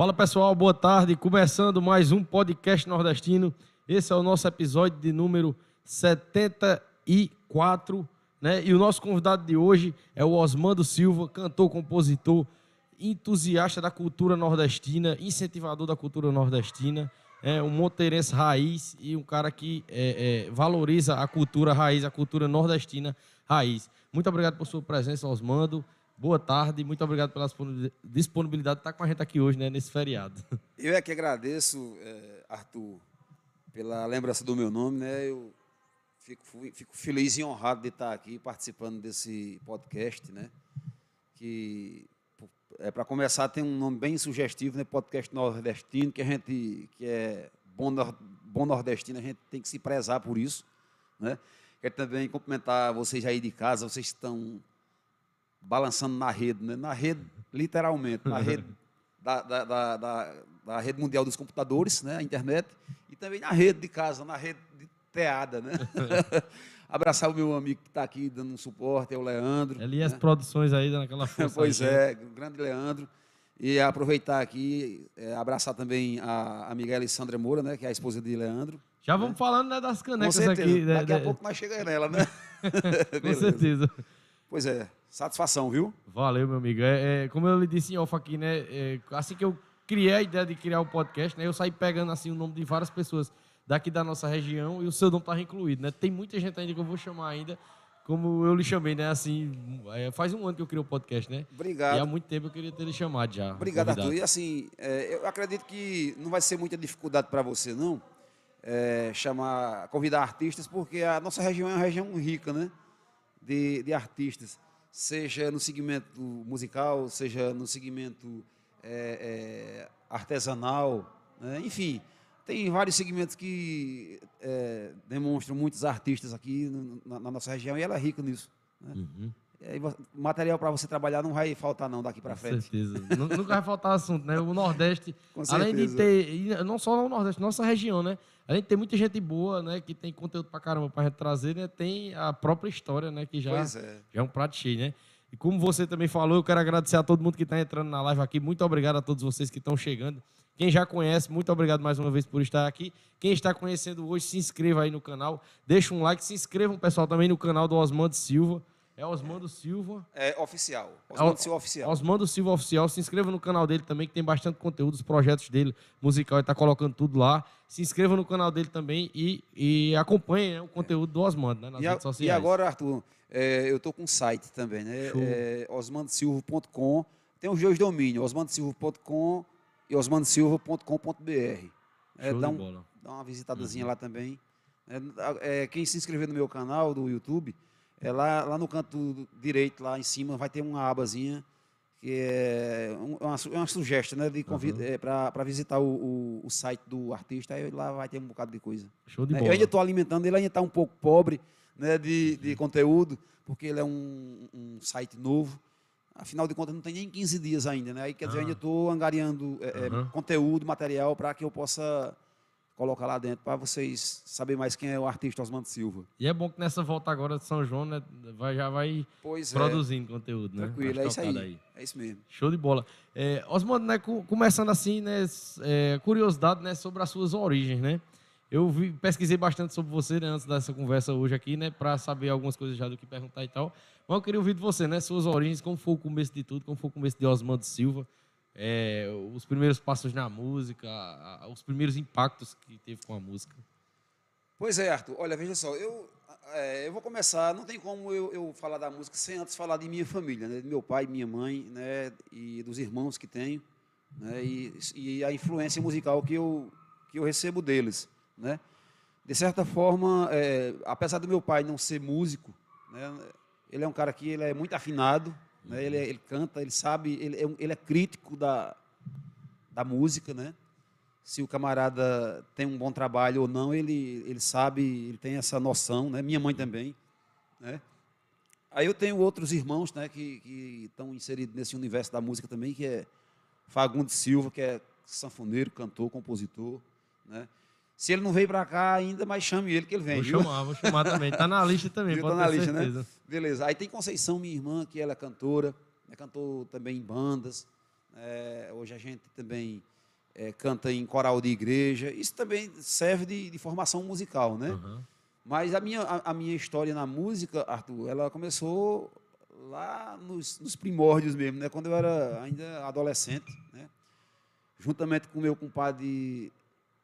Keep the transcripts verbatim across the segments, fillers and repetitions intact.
Fala pessoal, boa tarde, começando mais um podcast nordestino. Esse é o nosso episódio de número setenta e quatro, né? E o nosso convidado de hoje é o Osmando Silva, cantor, compositor, entusiasta da cultura nordestina, incentivador da cultura nordestina, é um monteirense raiz e um cara que é, é, valoriza a cultura raiz, a cultura nordestina raiz. Muito obrigado por sua presença, Osmando. Boa tarde, muito obrigado pela disponibilidade de estar com a gente aqui hoje, né, nesse feriado. Eu é que agradeço, é, Arthur, pela lembrança do meu nome, né? Eu fico, fico feliz e honrado de estar aqui participando desse podcast, né? Que é, para começar, tem um nome bem sugestivo, né? Podcast nordestino, que a gente que é bom, bom nordestino, a gente tem que se prezar por isso, né? Quero também cumprimentar vocês aí de casa, vocês estão balançando na rede, né? Na rede, literalmente, na rede da, da, da, da, da rede mundial dos computadores, né? A internet, e também na rede de casa, na rede de teada, né? Abraçar o meu amigo que está aqui dando um suporte, é o Leandro. Ele e as né? produções aí naquela força. Pois aí, é, o grande Leandro. E aproveitar aqui, é, abraçar também a amiga Elissandra Moura, né? Que é a esposa de Leandro. Já vamos né? falando né, das canecas aqui. Daqui de, a de... pouco nós chegamos nela, né? Com certeza. Pois é, satisfação, viu? Valeu, meu amigo. É, é, como eu lhe disse em off aqui, né? É, assim que eu criei a ideia de criar o podcast, né? Eu saí pegando assim, o nome de várias pessoas daqui da nossa região e o seu nome estava incluído, né? Tem muita gente ainda que eu vou chamar ainda, como eu lhe chamei, né? Assim, é, faz um ano que eu criei o podcast, né? Obrigado. E há muito tempo eu queria ter lhe chamado já. Obrigado, convidado. Arthur. E assim, é, eu acredito que não vai ser muita dificuldade para você, não, é, chamar, convidar artistas, porque a nossa região é uma região rica, né? De, de artistas, seja no segmento musical, seja no segmento é, é, artesanal, né? Enfim, tem vários segmentos que é, demonstram muitos artistas aqui na, na nossa região e ela é rica nisso, né? Uhum. E aí, material para você trabalhar não vai faltar não daqui para frente. Com certeza. Nunca vai faltar assunto, né? O Nordeste, além de ter, não só o Nordeste, nossa região, né? A gente tem muita gente boa, né? Que tem conteúdo pra caramba pra gente trazer, né? Tem a própria história, né? Que já, pois é. já é um prato cheio, né? E como você também falou, eu quero agradecer a todo mundo que está entrando na live aqui. Muito obrigado a todos vocês que estão chegando. Quem já conhece, muito obrigado mais uma vez por estar aqui. Quem está conhecendo hoje, se inscreva aí no canal. Deixa um like, se inscrevam, pessoal, também no canal do Osmando Silva. É Osmando é. Silva. É oficial. Osmando é, Silva Oficial. Osmando Silva Oficial. Se inscreva no canal dele também, que tem bastante conteúdo, os projetos dele, musical, ele está colocando tudo lá. Se inscreva no canal dele também e, e acompanhe né, o conteúdo do Osmando, né, nas e redes sociais. E agora, Arthur, é, eu estou com um site também, né? É, osmando silva ponto com. Tem os dois domínios, osmando silva ponto com e osmando silva ponto com ponto b r. É, dá, um, dá uma visitadazinha uhum. lá também. É, é, quem se inscrever no meu canal do YouTube. É lá, lá no canto direito, lá em cima, vai ter uma abazinha que é uma, uma sugestão, né, de convite, uhum. é, para visitar o, o, o site do artista, aí lá vai ter um bocado de coisa. Show de bola. Eu ainda estou alimentando, ele ainda está um pouco pobre, né, de, de conteúdo, porque ele é um, um site novo. Afinal de contas, não tem nem quinze dias ainda, né? Aí, quer dizer, ah. eu ainda estou angariando é, uhum. conteúdo, material, para que eu possa coloca lá dentro, para vocês saberem mais quem é o artista Osmando Silva. E é bom que nessa volta agora de São João, né, vai, já vai pois produzindo é. conteúdo, né? Tranquilo, é isso aí. aí. É isso mesmo. Show de bola. É, Osmando, né, começando assim, né, é, curiosidade, né, sobre as suas origens, né? Eu vi, pesquisei bastante sobre você, né, antes dessa conversa hoje aqui, né, para saber algumas coisas já do que perguntar e tal. Mas eu queria ouvir de você, né, suas origens, como foi o começo de tudo, como foi o começo de Osmando Silva. É, os primeiros passos na música, a, a, os primeiros impactos que teve com a música. Pois é, Arthur. Olha, veja só, eu, é, eu vou começar, não tem como eu, eu falar da música sem antes falar de minha família, né? De meu pai, minha mãe, né? E dos irmãos que tenho, né? e, e a influência musical que eu, que eu recebo deles, né? De certa forma, é, apesar do meu pai não ser músico, né? Ele é um cara que ele é muito afinado. Né, ele, ele canta, ele sabe, ele é, ele é crítico da, da música, né? Se o camarada tem um bom trabalho ou não, ele, ele sabe, ele tem essa noção, né? Minha mãe também, né? Aí eu tenho outros irmãos, né, que, que estão inseridos nesse universo da música também, que é Fagundes Silva, que é sanfoneiro, cantor, compositor, né? Se ele não veio para cá ainda, mas chame ele que ele vem. Vou viu? chamar, vou chamar também. Está na lista também, viu? Pode tá na ter lista, certeza. Né? Beleza. Aí tem Conceição, minha irmã, que ela é cantora, é cantor também em bandas, É, hoje a gente também é, canta em coral de igreja. Isso também serve de, de formação musical, né? Uhum. Mas a minha, a, a minha história na música, Arthur, ela começou lá nos, nos primórdios mesmo, né? Quando eu era ainda adolescente, né? Juntamente com o meu compadre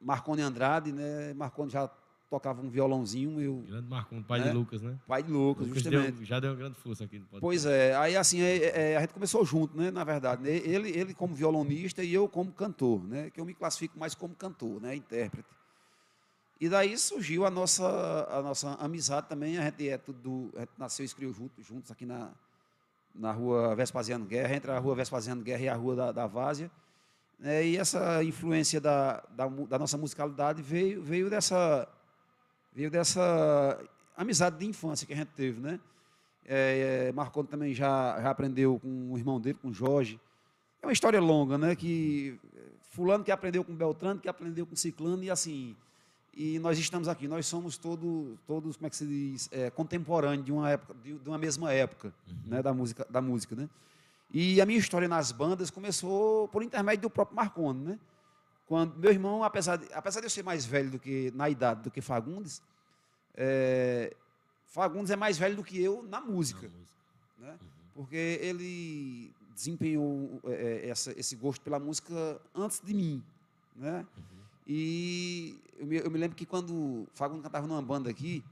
Marconi Andrade, né? Marconi já tocava um violãozinho. Eu, grande Marconi, pai, né? de Lucas, né? Pai de Lucas, Lucas justamente. Deu, já deu uma grande força aqui no podcast. Pois é, aí assim, é, é, a gente começou junto, né? Na verdade, né? Ele, ele como violonista e eu como cantor, né? Que eu me classifico mais como cantor, né? Intérprete. E daí surgiu a nossa, a nossa amizade também. A gente, é tudo, a gente nasceu e escriou junto, juntos aqui na, na rua Vespasiano Guerra, entre a rua Vespasiano Guerra e a rua da, da Várzea. É, e essa influência da, da, da nossa musicalidade veio, veio, dessa, veio dessa amizade de infância que a gente teve, né? É, é, Marconi também já, já aprendeu com o irmão dele, com o Jorge. É uma história longa, né? Que fulano que aprendeu com Beltrano, que aprendeu com Ciclano, e assim... E nós estamos aqui, nós somos todo, todos, como é que se diz, é, contemporâneos de uma, época, de, de uma mesma época, uhum, né, da música, da música, né? E a minha história nas bandas começou por intermédio do próprio Marconi, né? Quando meu irmão, apesar de, apesar de eu ser mais velho do que, na idade do que Fagundes, é, Fagundes é mais velho do que eu na música, na música. Né? Uhum. Porque ele desempenhou é, essa, esse gosto pela música antes de mim, né? Uhum. E eu me, eu me lembro que quando o Fagundes cantava numa banda aqui,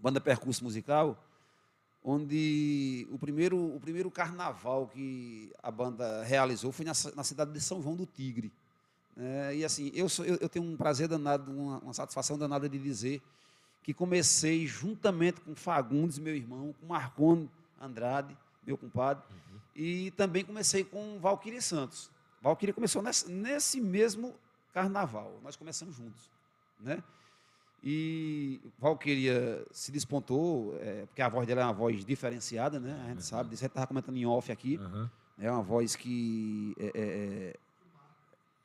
banda Percurso Musical, onde o primeiro, o primeiro carnaval que a banda realizou foi na, na cidade de São João do Tigre. É, e assim, eu, sou, eu, eu tenho um prazer danado, uma, uma satisfação danada de dizer que comecei juntamente com Fagundes, meu irmão, com Marconi Andrade, meu compadre, uhum, e também comecei com Valquíria Santos. Valquíria começou nesse, nesse mesmo... carnaval, nós começamos juntos, né? E Valquíria se despontou, é, porque a voz dela é uma voz diferenciada, né? A gente, uhum, sabe disso, a gente estava comentando em off aqui, uhum, é uma voz que é, é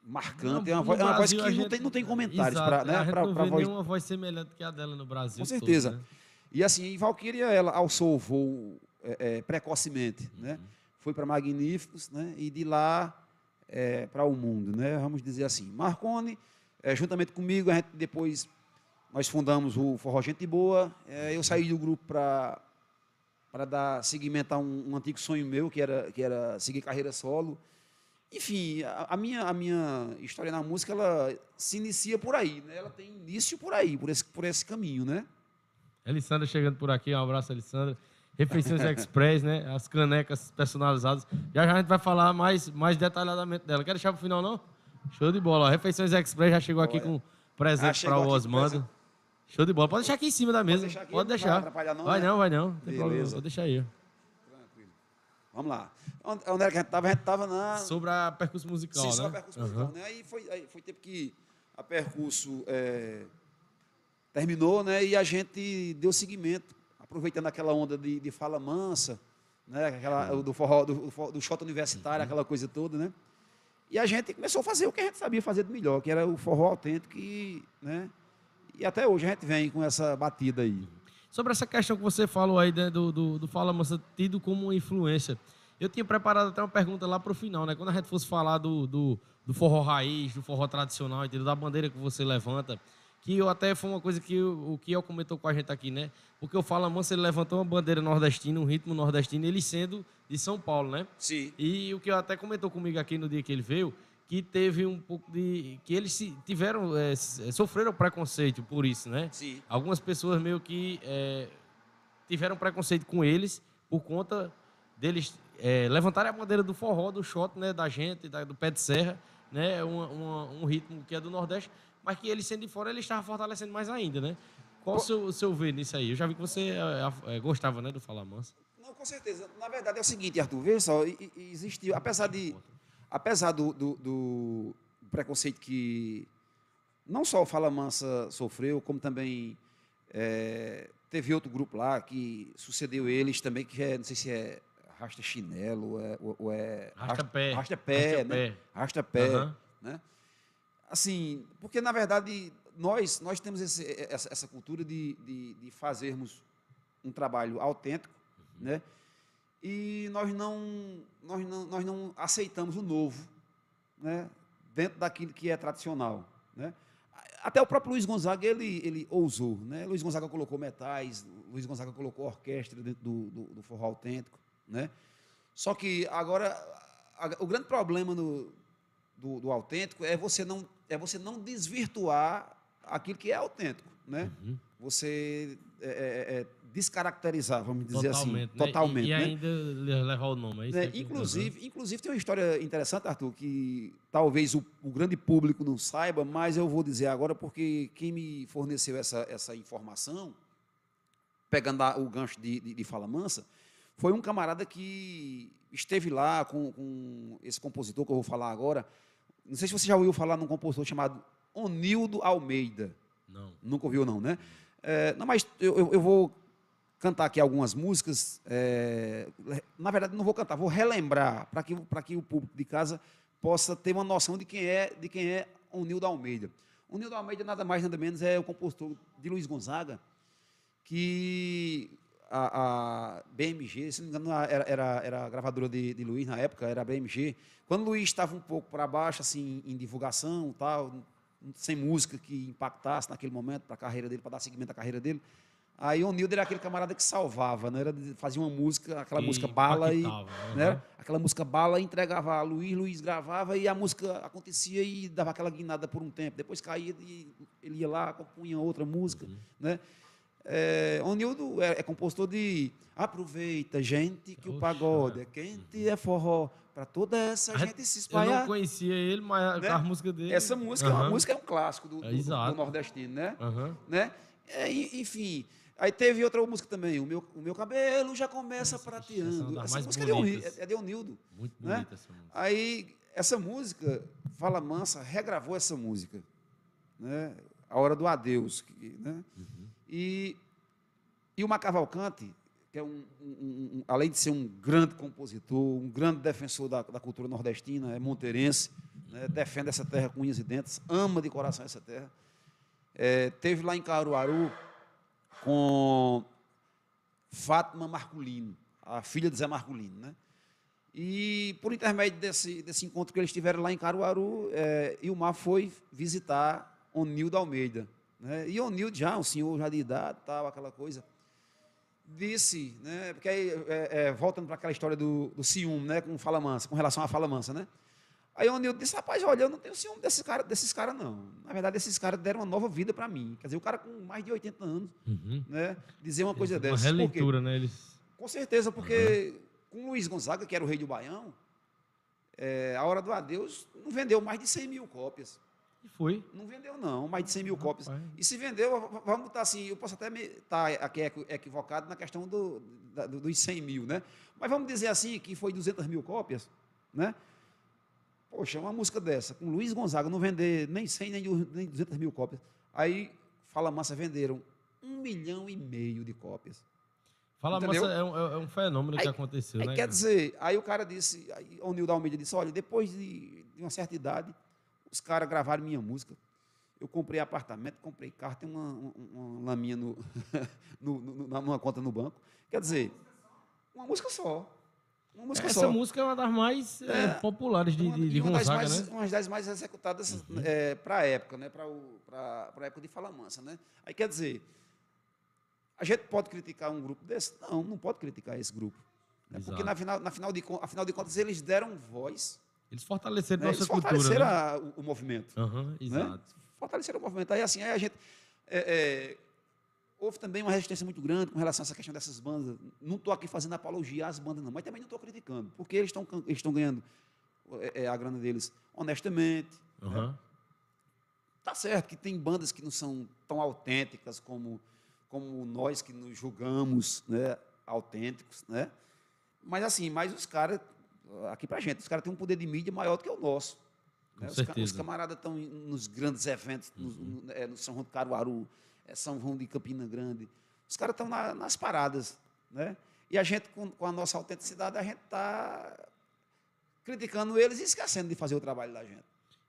marcante, não, é uma voz, é uma voz que gente, não, tem, não tem comentários para, né? Para a voz. Nenhuma voz semelhante que a dela no Brasil. Com certeza. Todo, né? E assim, Valquíria, ela alçou o voo é, é, precocemente, uhum, né? Foi para Magníficos, né? E de lá É, para o mundo, né? Vamos dizer assim. Marconi, é, juntamente comigo, a gente depois nós fundamos o Forró Gente Boa. É, eu saí do grupo para para dar seguimento a um, um antigo sonho meu, que era que era seguir carreira solo. Enfim, a, a minha a minha história na música, ela se inicia por aí, né? Ela tem início por aí, por esse por esse caminho, né? Elissandra chegando por aqui, um abraço, Elissandra. Refeições Express, né? As canecas personalizadas. Já, já a gente vai falar mais, mais detalhadamente dela. Quer deixar para o final, não? Show de bola. Ó, Refeições Express já chegou aqui. Olha, com presente para o Osmando. Show de bola. Pode deixar aqui em cima da mesa. Deixar aqui, pode não deixar. Vai, não, vai, né? Não, vai não. Tem Beleza. Problema. Vou deixar aí. Tranquilo. Vamos lá. Onde, onde era que a gente estava? A gente estava na... Sobre a percurso musical, Sim, né? Sim, sobre a percurso uhum. musical. Né? Aí, foi, aí foi tempo que a percurso é, terminou, né? E a gente deu seguimento, aproveitando aquela onda de, de Falamansa, né? Aquela, do forró, do, do shot universitário, uhum, aquela coisa toda, né? E a gente começou a fazer o que a gente sabia fazer de melhor, que era o forró autêntico, e, né? E até hoje a gente vem com essa batida aí. Sobre essa questão que você falou aí, né, do, do, do Falamansa tido como uma influência, eu tinha preparado até uma pergunta lá para o final, né? Quando a gente fosse falar do, do, do forró raiz, do forró tradicional, entendeu? Da bandeira que você levanta, que eu até foi uma coisa que o Kiel comentou com a gente aqui, né? Porque o Falamansa, ele levantou uma bandeira nordestina, um ritmo nordestino, ele sendo de São Paulo, né? Sim. E o que eu até comentou comigo aqui no dia que ele veio, que teve um pouco de... que eles tiveram, é, sofreram preconceito por isso, né? Sim. Algumas pessoas meio que é, tiveram preconceito com eles por conta deles é, levantarem a bandeira do forró, do shot, né? Da gente, da, do pé de serra, né? Uma, uma, um ritmo que é do Nordeste, mas que ele sendo de fora, ele estava fortalecendo mais ainda, né? Qual o seu, o seu ver nisso aí? Eu já vi que você é, é, gostava, né, do Falamansa. Não, com certeza. Na verdade, é o seguinte, Arthur, veja só, existiu, apesar, de, apesar do, do, do preconceito que não só o Falamansa sofreu, como também é, teve outro grupo lá que sucedeu eles também, que é, não sei se é Rasta Chinelo ou é... Ou é Rasta Pé. Rasta Pé, né? Rasta Pé, uhum, né? Assim, porque, na verdade, nós, nós temos esse, essa, essa cultura de, de, de fazermos um trabalho autêntico, uhum, né? e nós não, nós não, nós não aceitamos o novo, né, dentro daquilo que é tradicional, né? Até o próprio Luiz Gonzaga, ele, ele ousou, né? Luiz Gonzaga colocou metais, Luiz Gonzaga colocou orquestra dentro do, do, do forró autêntico, né? Só que agora a, o grande problema no, do, do autêntico é você não é você não desvirtuar aquilo que é autêntico, né? Uhum. Você é, é, descaracterizar, vamos dizer totalmente, assim, né? totalmente. E, e ainda né? levar o nome. É, inclusive, inclusive, tem uma história interessante, Arthur, que talvez o, o grande público não saiba, mas eu vou dizer agora, porque quem me forneceu essa, essa informação, pegando a, o gancho de, de, de Falamansa, foi um camarada que esteve lá com, com esse compositor que eu vou falar agora. Não sei se você já ouviu falar num compositor chamado Onildo Almeida. Não. Nunca ouviu, não, né? É, não, mas eu, eu vou cantar aqui algumas músicas. É, na verdade, não vou cantar, vou relembrar, para que, para que o público de casa possa ter uma noção de quem é, de quem é Onildo Almeida. Onildo Almeida, nada mais, nada menos, é o compositor de Luiz Gonzaga, que a, a B M G, se não me engano, era, era, era a gravadora de, de Luiz na época, era a B M G. Quando Luiz estava um pouco para baixo, assim, em divulgação e tal, sem música que impactasse naquele momento para a carreira dele, para dar seguimento à carreira dele. Aí o Onildo era aquele camarada que salvava, né? Era, fazia uma música, aquela e música bala, e, uhum. né? aquela música bala entregava a Luiz, Luiz gravava e a música acontecia e dava aquela guinada por um tempo. Depois caía e ele ia lá, compunha outra música. Uhum. Né? É, Onildo é, é compositor de Aproveita, gente, que Oxa. o pagode é quente, é forró, para toda essa gente se espalhar. Eu não conhecia ele, mas né? a música dele... Essa música, uhum. a música é um clássico do, do, do nordestino, né? Uhum. né? É, enfim, aí teve outra música também, O Meu, o meu Cabelo Já Começa essa, Prateando. Essa, essa música bonitas. é de Onildo. Muito né? bonita essa música. Aí, essa música, Falamansa regravou essa música, né? A Hora do Adeus, né? Uhum. E, e o Ilmar Cavalcante, que é um, um, um, além de ser um grande compositor, um grande defensor da, da cultura nordestina, é monteirense, né, defende essa terra com unhas e dentes, ama de coração essa terra. É, teve lá em Caruaru com Fátima Marculino, a filha de Zé Marculino, né? E, por intermédio desse, desse encontro que eles tiveram lá em Caruaru, é, Ilmar foi visitar Onildo Almeida. Né? E Onildo, já, um senhor já de idade, tal, aquela coisa, disse, né? Porque aí, é, é, voltando para aquela história do, do ciúme, né? Com Falamansa, com relação a Falamansa, né? Aí Onildo disse, rapaz, olha, eu não tenho ciúme desses caras, desses cara, não. Na verdade, esses caras deram uma nova vida para mim. Quer dizer, o cara com mais de oitenta anos, uhum. né? Dizer uma coisa é, dessa. Uma releitura, né? Eles... Com certeza, porque uhum. com Luiz Gonzaga, que era o rei do Baião, é, A Hora do Adeus não vendeu mais de cem mil cópias. E foi. Não vendeu, não, mais de cem mil Rapaz. cópias. E se vendeu, vamos botar assim, eu posso até estar aqui equivocado na questão do, da, dos cem mil, né? Mas vamos dizer assim, que foi duzentas mil cópias, né? Poxa, uma música dessa, com Luiz Gonzaga, não vender nem cem, nem duzentas mil cópias. Aí, Falamansa venderam um milhão e meio de cópias. Falamansa é, um, é um fenômeno aí, que aconteceu, aí, né? Quer cara? dizer, aí o cara disse, aí, o Onildo Almeida disse, olha, depois de, de uma certa idade, os caras gravaram minha música. Eu comprei apartamento, comprei carro, tem uma, uma, uma laminha no, no, no, numa conta no banco. Quer dizer, uma música só. Uma música Essa só. música é uma das mais é, é, populares de, uma, de, de uma Gonzaga, das mais, né? Uma das mais executadas uhum. é, para a época, né? para a época de Falamansa, né? Aí, quer dizer, a gente pode criticar um grupo desse? Não, não pode criticar esse grupo. Né? Porque, na final, na final de, afinal de contas, eles deram voz... Eles fortaleceram né? nossa Eles cultura, fortaleceram né? a, o, o movimento. Uhum, exato. Né? Fortaleceram o movimento. Aí, assim, aí a gente... É, é, houve também uma resistência muito grande com relação a essa questão dessas bandas. Não estou aqui fazendo apologia às bandas, não, mas também não estou criticando, porque eles estão eles ganhando é, a grana deles honestamente. Uhum. Né? Tá certo que tem bandas que não são tão autênticas como, como nós que nos julgamos né? autênticos, né? Mas, assim, mas os caras... Aqui para a gente, os caras têm um poder de mídia maior do que o nosso. Com né? certeza. Os camaradas estão nos grandes eventos, uhum. no, no, é, no São João de Caruaru, é, São João de Campina Grande. Os caras estão na, nas paradas. Né? E a gente, com, com a nossa autenticidade, a gente está criticando eles e esquecendo de fazer o trabalho da gente.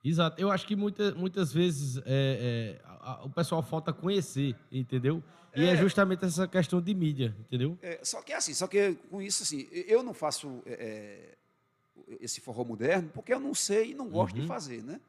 Exato. Eu acho que muita, muitas vezes é, é, a, a, o pessoal falta conhecer, entendeu? E é, é justamente essa questão de mídia, entendeu? É, só que assim, só que com isso, assim, eu não faço é, esse forró moderno porque eu não sei e não gosto uhum. de fazer, né?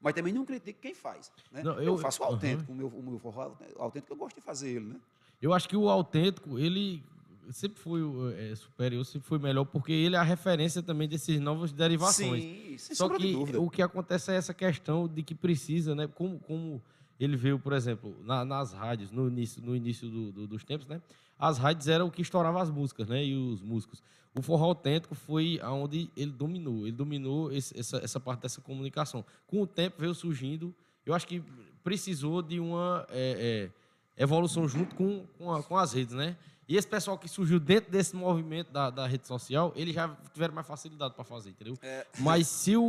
Mas também não critico quem faz, né? Não, eu, eu faço o autêntico, uhum. o, meu, o meu forró autêntico, eu gosto de fazer ele, né? Eu acho que o autêntico, ele sempre foi é, superior, sempre foi melhor, porque ele é a referência também desses novas derivações. Sim, sem Só que dúvida. O que acontece é essa questão de que precisa, né? Como, como ele veio, por exemplo, na, nas rádios, no início, no início do, do, dos tempos, né? As rádios eram o que estourava as músicas, né? E os músicos. O forró autêntico foi onde ele dominou. Ele dominou esse, essa, essa parte dessa comunicação. Com o tempo veio surgindo, eu acho que precisou de uma é, é, evolução junto com, com, a, com as redes, né? E esse pessoal que surgiu dentro desse movimento da, da rede social, eles já tiveram mais facilidade para fazer, entendeu? É. Mas se o,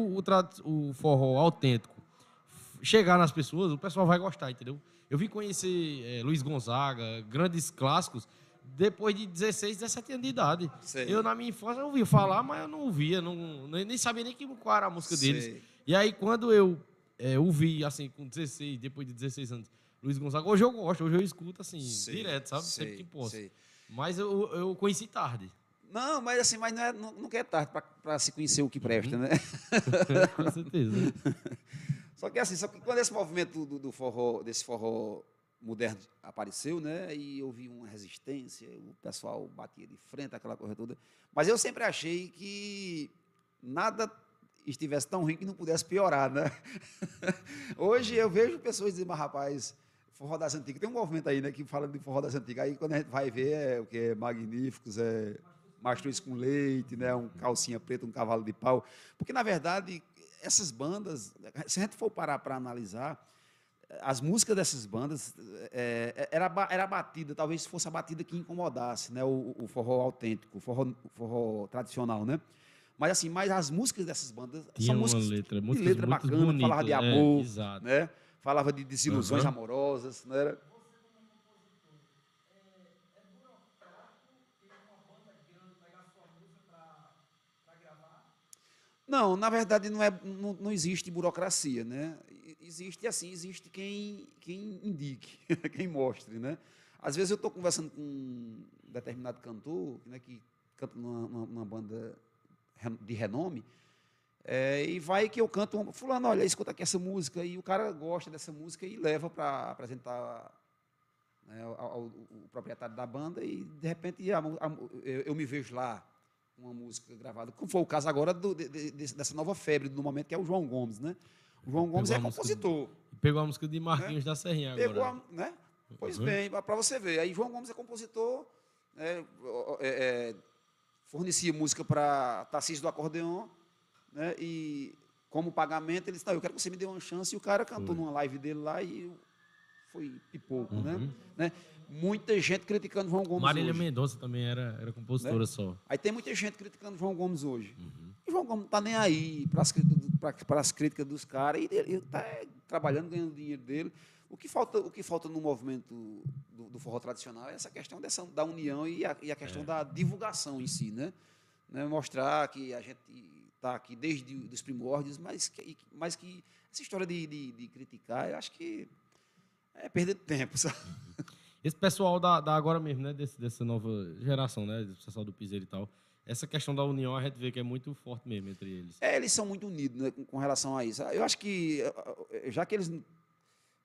o, o forró autêntico chegar nas pessoas, o pessoal vai gostar, entendeu? Eu vim conhecer é, Luiz Gonzaga, grandes clássicos, depois de dezesseis, dezessete anos de idade. Sei. Eu, na minha infância, ouvia falar, mas eu não ouvia, não, nem sabia nem qual era a música Sei. Deles. E aí, quando eu é, ouvi, assim, com dezesseis, depois de dezesseis anos, Luiz Gonzaga, hoje eu gosto, hoje eu escuto, assim, Sei. Direto, sabe? Sei. Sempre que posso. Sei. Mas eu, eu conheci tarde. Não, mas assim, mas não é, não, nunca é tarde para se conhecer o que presta, uhum. né? Com certeza. Só que assim, só que quando esse movimento do, do forró, desse forró moderno apareceu, né? E eu vi uma resistência, o pessoal batia de frente, aquela coisa toda. Mas eu sempre achei que nada estivesse tão ruim que não pudesse piorar, né? Hoje eu vejo pessoas dizendo, mas rapaz, forró das antigas. Tem um movimento aí, né, que fala de forró das antigas. Aí quando a gente vai ver é o que é Magníficos, é Mastruz com Leite, né, um calcinha preta, um cavalo de pau. Porque, na verdade, essas bandas, se a gente for parar para analisar, as músicas dessas bandas é, era, era a batida, talvez fosse a batida que incomodasse, né, o, o forró autêntico, o forró, o forró tradicional, né? Mas, assim, mas as músicas dessas bandas Tinha são músicas de letra, músicas letra bacana, bonito, falava de amor, é, né? Falava de desilusões uhum. amorosas, não era? Não, na verdade não é, não, não existe burocracia, né? Existe assim, existe quem, quem indique, quem mostre, né? Às vezes eu estou conversando com um determinado cantor, né, que canta numa, numa banda de renome. É, e vai que eu canto, fulano, olha, escuta aqui essa música, e o cara gosta dessa música e leva para apresentar, né, ao, ao, o proprietário da banda, e de repente a, a, eu, eu me vejo lá, uma música gravada, como foi o caso agora do, de, de, dessa nova febre do momento, que é o João Gomes, né? O João Gomes pegou é compositor. De, pegou a música de Marquinhos, né, da Serrinha agora. Pegou a, né? Pois uhum. bem, para você ver, aí João Gomes é compositor, né, é, é, fornecia música para Tarcísio do Acordeon, né? E como pagamento, ele disse, não, eu quero que você me dê uma chance. E o cara cantou foi. Numa live dele lá e foi pipoco, uhum. né? né? Muita gente criticando João Gomes Marília hoje. Marília Mendonça também era, era compositora, né? Só. Aí tem muita gente criticando João Gomes hoje. Uhum. E João Gomes não está nem aí para as críticas dos caras. E ele está trabalhando, ganhando dinheiro dele. O que falta, o que falta no movimento do, do forró tradicional é essa questão dessa, da união e a, e a questão é. Da divulgação em si, né? né? Mostrar que a gente... está aqui desde os primórdios, mas que, mas que essa história de, de, de criticar, eu acho que é perder tempo, sabe? Esse pessoal da, da agora mesmo, né, desse, dessa nova geração, né, do pessoal do piseiro e tal, essa questão da união a gente vê que é muito forte mesmo entre eles. É, eles são muito unidos, né, com, com relação a isso. Eu acho que, já que eles,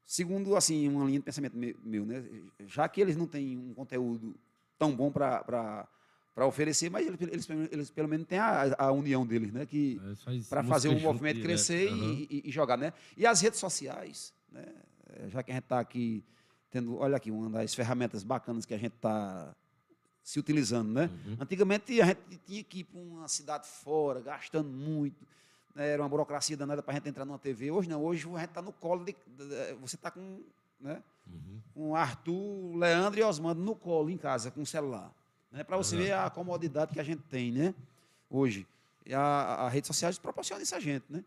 segundo assim, uma linha de pensamento meu, né, já que eles não têm um conteúdo tão bom para... para oferecer, mas eles, eles pelo menos têm a, a união deles, né? Que para fazer o movimento crescer uhum. e, e, e jogar, né? E as redes sociais, né? Já que a gente está aqui tendo, olha aqui, uma das ferramentas bacanas que a gente está se utilizando, né? Uhum. Antigamente a gente tinha que ir para uma cidade fora, gastando muito, né? Era uma burocracia danada para a gente entrar numa T V. Hoje não, hoje a gente está no colo, de, você está com, né? Uhum. Com Arthur, Leandro e Osmando no colo em casa com o celular. Né, para você uhum. ver a comodidade que a gente tem, né, hoje. E a, a, a rede social proporciona isso a gente, né?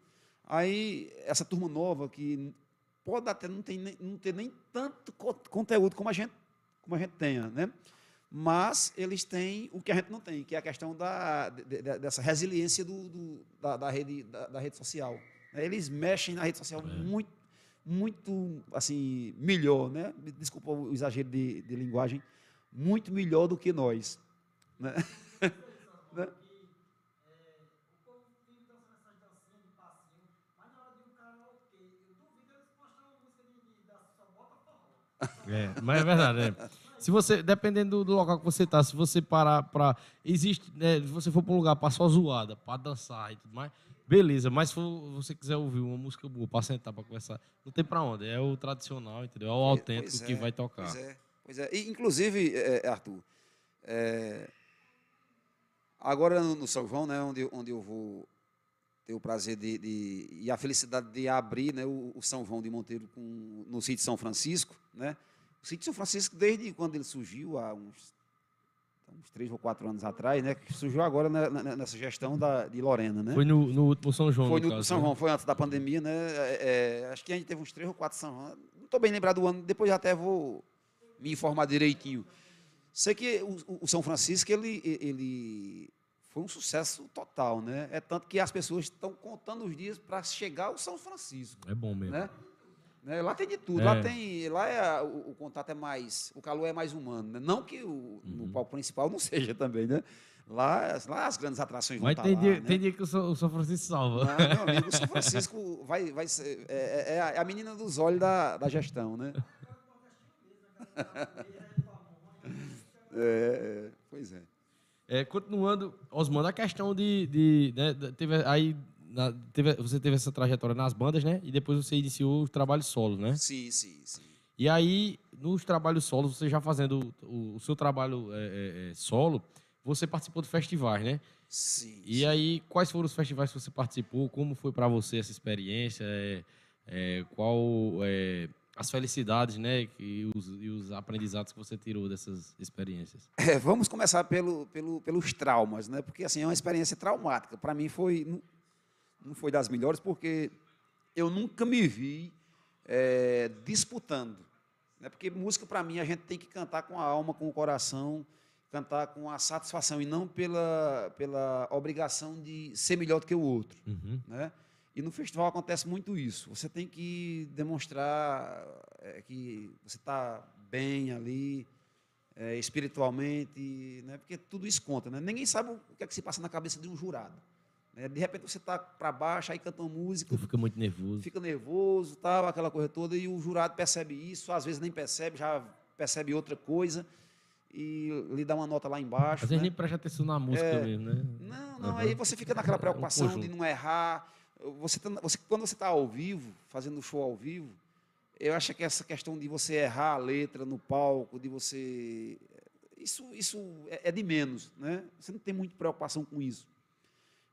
Aí, essa turma nova que pode até não ter, não ter nem tanto co conteúdo como a gente, como a gente tenha, né? Mas eles têm o que a gente não tem, que é a questão da, de, de, dessa resiliência do, do, da, da, rede, da, da rede social. Eles mexem na rede social é. muito, muito, assim, melhor, né? Desculpa o exagero de, de linguagem, muito melhor do que nós, né? Né? É, mas é verdade, né? Se você, dependendo do, do local que você tá, se você parar para existe, né, se você for para um lugar para só zoada, para dançar e tudo mais, beleza, mas se for, você quiser ouvir uma música boa para sentar, para conversar, não tem para onde, é o tradicional, entendeu? É o autêntico é, que vai tocar. Pois é, pois é. E, inclusive, é, Arthur, é, agora no, no São João, né, onde, onde eu vou ter o prazer de, de, e a felicidade de abrir, né, o, o São João de Monteiro com, no Sítio São Francisco, né? O Sítio São Francisco, desde quando ele surgiu, há uns, uns três ou quatro anos atrás, né, que surgiu agora na, na, nessa gestão da, de Lorena. Né? Foi no, no último São João. Foi no, no último São João, foi antes da pandemia. Né? É, acho que a gente teve uns três ou quatro São João. Não estou bem lembrado do ano, depois até vou me informar direitinho. Sei que o, o São Francisco ele, ele foi um sucesso total. Né? É tanto que as pessoas estão contando os dias para chegar ao São Francisco. É bom mesmo. Né? Lá tem de tudo, é. lá, tem, lá é, o, o contato é mais, o calor é mais humano, né? Não que o, uhum. no palco principal não seja também, né? Lá, lá as grandes atrações vão estar lá. Mas tem, né? Tem dia que o São, o São Francisco salva. Ah, meu amigo, o São Francisco vai, vai ser, é, é, a, é a menina dos olhos da, da gestão, né? É, pois é. é. Continuando, Osmando, a questão de... de, né, de teve aí... Na, teve, você teve essa trajetória nas bandas, né? E depois você iniciou os trabalhos solos, né? Sim, sim, sim. E aí, nos trabalhos solos, você já fazendo o, o seu trabalho é, é, solo, você participou de festivais, né? Sim. E sim. aí, quais foram os festivais que você participou? Como foi para você essa experiência? É, é, qual é, as felicidades, né? E os, e os aprendizados que você tirou dessas experiências? É, vamos começar pelo, pelo, pelos traumas, né? Porque, assim, é uma experiência traumática. Para mim, foi... Não foi das melhores, porque eu nunca me vi é, disputando. Né? Porque música, para mim, a gente tem que cantar com a alma, com o coração, cantar com a satisfação, e não pela, pela obrigação de ser melhor do que o outro. Uhum. Né? E no festival acontece muito isso. Você tem que demonstrar é, que você está bem ali, é, espiritualmente, né? Porque tudo isso conta. Né? Ninguém sabe o que é que se passa na cabeça de um jurado. De repente, você está para baixo, aí canta uma música... Você fica muito nervoso. Fica nervoso, tal, aquela coisa toda, e o jurado percebe isso, às vezes nem percebe, já percebe outra coisa, e lhe dá uma nota lá embaixo. Às né? vezes nem presta atenção na música é, mesmo, né? Não, não, uhum. aí você fica naquela preocupação é um de não errar. Você, você, quando você está ao vivo, fazendo show ao vivo, eu acho que essa questão de você errar a letra no palco, de você... Isso, isso é, é de menos, né? Você não tem muita preocupação com isso.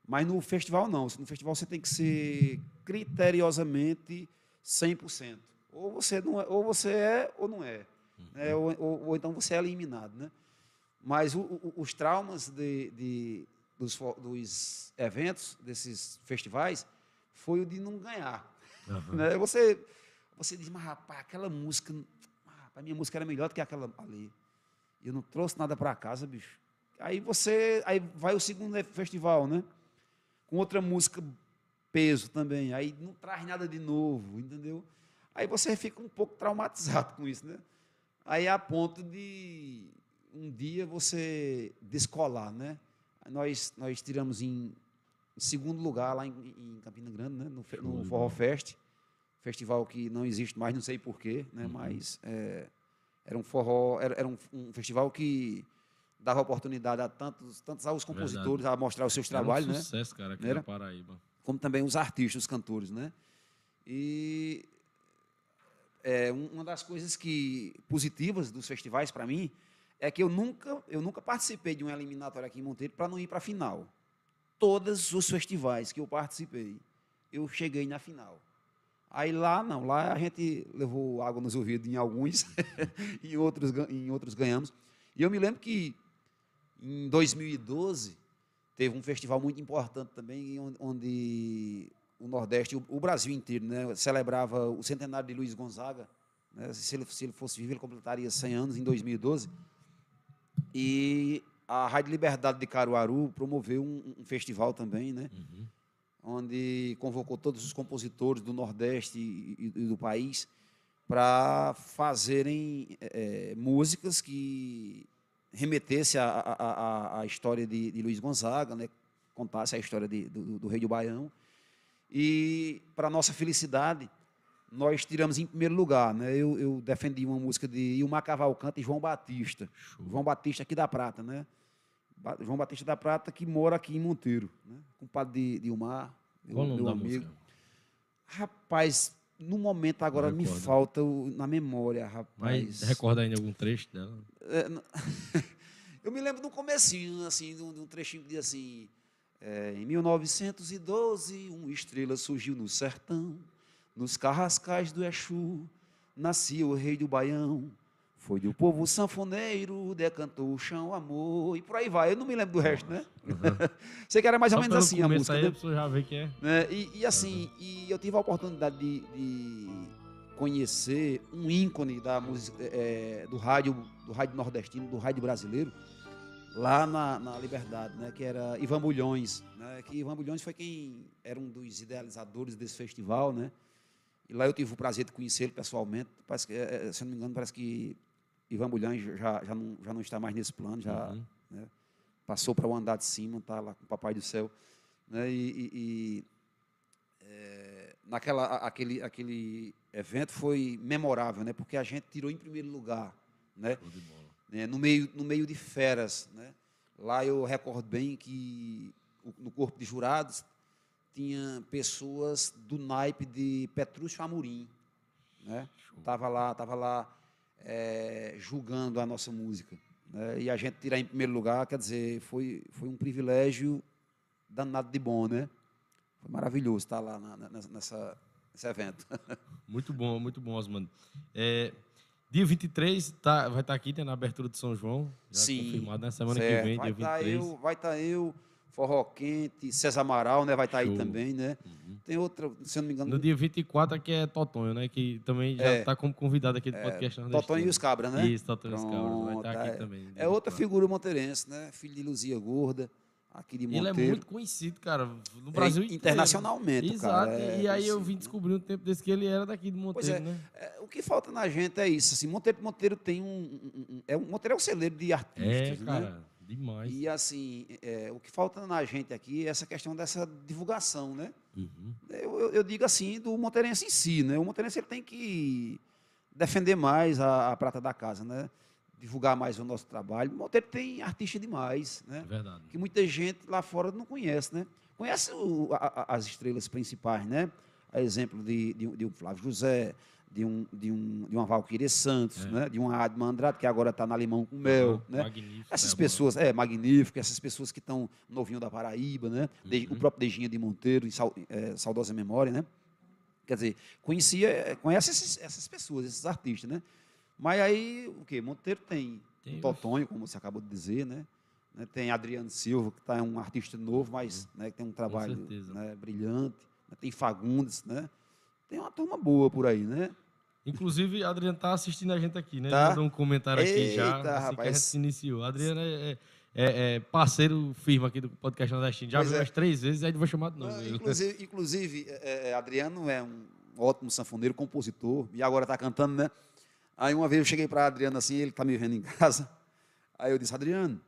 Mas no festival, não. No festival, você tem que ser criteriosamente cem por cento. Ou você, não é, ou você é ou não é. é ou, ou, ou então você é eliminado. Né? Mas o, o, os traumas de, de, dos, dos eventos, desses festivais, foi o de não ganhar. Uhum. Né? Você, você diz, mas, rapaz, aquela música... A minha música era melhor do que aquela ali. Eu não trouxe nada para casa, bicho. Aí, você, aí vai o segundo festival, né? Com outra música, peso também, aí não traz nada de novo, entendeu? Aí você fica um pouco traumatizado com isso, né? Aí a ponto de um dia você descolar, né? Nós, nós tiramos em, em segundo lugar, lá em, em Campina Grande, né? no, no Forró Fest, festival que não existe mais, não sei porquê, né? Uhum. Mas é, era um forró, era, era um, um festival que dava oportunidade a tantos, tantos aos compositores Verdade. a mostrar os seus era trabalhos, um né? sucesso, cara, aqui na Paraíba. Como também os artistas, os cantores, né? E é, uma das coisas que positivas dos festivais para mim é que eu nunca, eu nunca participei de um eliminatório aqui em Monteiro para não ir para a final. Todos os festivais que eu participei, eu cheguei na final. Aí lá não, lá a gente levou água nos ouvidos em alguns, em outros, em outros ganhamos. E eu me lembro que em dois mil e doze, teve um festival muito importante também, onde o Nordeste, o Brasil inteiro, né, celebrava o centenário de Luiz Gonzaga. Né, se, ele, se ele fosse vivo, ele completaria cem anos, em dois mil e doze. E a Rádio Liberdade de Caruaru promoveu um, um festival também, né, uhum. onde convocou todos os compositores do Nordeste e, e do país para fazerem é, músicas que remetessem à, à, à história de, de Luiz Gonzaga, né? Contasse a história de, do, do Rei do Baião. E, para nossa felicidade, nós tiramos em primeiro lugar. Né? Eu, eu defendi uma música de Ilmar Cavalcante e João Batista. Show. João Batista aqui da Prata, né? João Batista da Prata, que mora aqui em Monteiro, né? Compadre de, de Ilmar, meu, meu amigo. Música? Rapaz, no momento agora me falta o, na memória, rapaz. Mas recorda ainda algum trecho dela? É, eu me lembro do comecinho, assim, de um trechinho que diz assim... É, em mil novecentos e doze, uma estrela surgiu no sertão, nos carrascais do Exu, nascia o Rei do Baião, foi do povo sanfoneiro, decantou o chão, amor, e por aí vai. Eu não me lembro do resto, né? Uhum. Sei que era mais ou menos assim a música. Aí, a pessoa já vê que é. Né? E, e assim, uhum. e eu tive a oportunidade de, de conhecer um ícone da música, é, do, rádio, do rádio nordestino, do rádio brasileiro, lá na, na Liberdade, né, que era Ivan Bulhões, né, que Ivan Bulhões foi quem era um dos idealizadores desse festival, né, e lá eu tive o prazer de conhecê-lo pessoalmente, parece que, se eu não me engano, parece que Ivan Bulhões já, já, não, já não está mais nesse plano, já uhum. né, passou para o andar de cima, está lá com o Papai do Céu, né, e, e, e é, naquela, aquele, aquele evento foi memorável, né, porque a gente tirou em primeiro lugar, né, show de bola. No meio, no meio de feras. Né? Lá eu recordo bem que no corpo de jurados tinha pessoas do naipe de Petrúcio Amorim. Né? Tava lá, tava lá é, julgando a nossa música. Né? E a gente tirar em primeiro lugar, quer dizer, foi, foi um privilégio danado de bom. Né? Foi maravilhoso estar lá na, na, nessa, nesse evento. Muito bom, muito bom, Osmando. É... Dia vinte e três tá, vai estar tá aqui, tem na abertura de São João. Já sim, confirmado na né? semana certo. Que vem, vai dia vinte e três. Tá eu, vai estar tá eu, Forró Quente, César Amaral, né? Vai estar tá aí também, né? Uhum. Tem outra, se eu não me engano... No dia vinte e quatro aqui é Totonho, né? Que também já está é. como convidado aqui do é. podcast. Totonho e os Cabras, né? Isso, Totonho e os Cabras, vai estar tá aqui é. também. É outra figura monteirense, né? Filho de Luzia Gorda. Aqui de Monteiro. Ele é muito conhecido, cara, no Brasil é, internacionalmente, inteiro. Cara. Exato, é, e aí assim, eu vim descobrir um tempo desse que ele era daqui de Monteiro, pois é, né? É, o que falta na gente é isso, assim, Monteiro Monteiro tem um... um, um é, Monteiro é um celeiro de artistas, é, cara, né? Demais. E assim, é, o que falta na gente aqui é essa questão dessa divulgação, né? Uhum. Eu, eu, eu digo assim, do monteirense em si, né? O monteirense ele tem que defender mais a, a prata da casa, né? Divulgar mais o nosso trabalho. Monteiro tem artista demais, né? Verdade. Que muita gente lá fora não conhece, né? Conhece o, a, as estrelas principais, né? A exemplo de, de, de um Flávio José, de, um, de, um, de uma Valquíria Santos, é. né? De uma Adriano Andrade, que agora está na Limão com Mel, é, né? Magnífico, essas né, pessoas, é, magnífico, essas pessoas que estão novinho da Paraíba, né? De, uhum. O próprio Dejinha de Monteiro, em sal, é, saudosa memória, né? Quer dizer, conhecia, conhece esses, essas pessoas, esses artistas, né? Mas aí, o quê? Monteiro tem, tem um Totonho, como você acabou de dizer, né? Tem Adriano Silva, que tá um artista novo, mas né, que tem um trabalho né, brilhante. Tem Fagundes, né? Tem uma turma boa por aí, né? Inclusive, Adriano está assistindo a gente aqui, né? Tá? Mandou um comentário aqui. Eita, já, assim rapaz. Que a gente se iniciou. Adriano é... É, é parceiro firme aqui do podcast Nordestino. Já pois viu é. umas três vezes, aí não vou chamar de novo. Inclusive, inclusive é, Adriano é um ótimo sanfoneiro, compositor, e agora está cantando, né? Aí uma vez eu cheguei para Adriano assim, ele tá me vendo em casa. Aí eu disse, Adriano,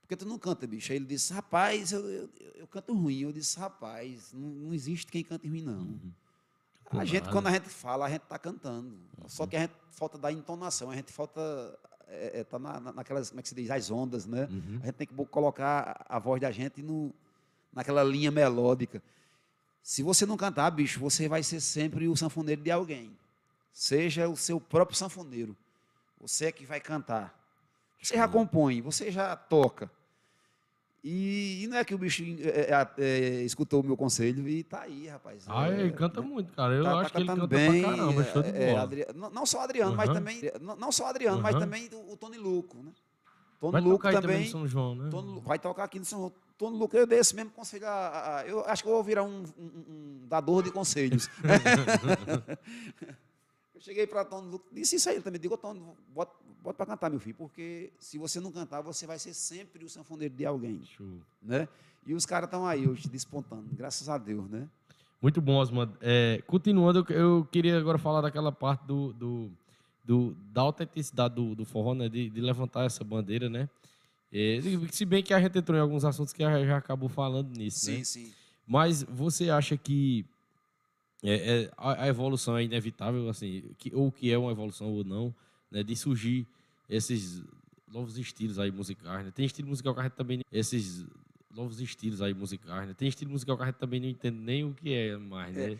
por que tu não canta, bicho? Aí ele disse, rapaz, eu, eu, eu canto ruim. Eu disse, rapaz, não, não existe quem cante ruim, não. Uhum. A claro. gente, quando a gente fala, a gente tá cantando. Uhum. Só que a gente falta dar entonação, a gente falta... É, é, tá na, naquelas, como é que se diz, as ondas, né? Uhum. A gente tem que colocar a, a voz da gente no, naquela linha melódica. Se você não cantar, bicho, você vai ser sempre o sanfoneiro de alguém. Seja o seu próprio sanfoneiro. Você é que vai cantar. Você já compõe, você já toca. E, e não é que o bicho é, é, escutou o meu conselho e tá aí, rapaz. Ah, é, ele canta né? muito, cara. Eu tá, acho tá que ele canta bem, pra caramba, show de bola. É, Adri... não, não só Adriano, uhum. mas também, não, não só Adriano, uhum. mas também o, o Tony Luco, né? Tony vai Luco tocar também, também no São João, né? Tony, vai tocar aqui no São João. Tony Luco, eu dei esse mesmo conselho. A, a, eu acho que eu vou virar um, um, um dador de conselhos. Cheguei para Tom Lucas, disse isso aí, ele também digo, Tom, bota, bota para cantar, meu filho, porque se você não cantar, você vai ser sempre o sanfoneiro de alguém. Show. Né? E os caras estão aí hoje despontando, graças a Deus, né? Muito bom, Osmando. É, continuando, eu queria agora falar daquela parte do, do, do, da autenticidade do, do forró, né? De, de levantar essa bandeira, né? É, se bem que a gente entrou em alguns assuntos que já acabou falando nisso, sim, né? Sim, sim. Mas você acha que é, é, a, a evolução é inevitável, assim, que, ou que é uma evolução ou não, né? De surgir esses novos estilos aí musicais, né? Tem estilo musical que a gente também... Esses... novos estilos aí musicais, né? Tem estilo musical que a gente também não entende nem o que é mais, né? É.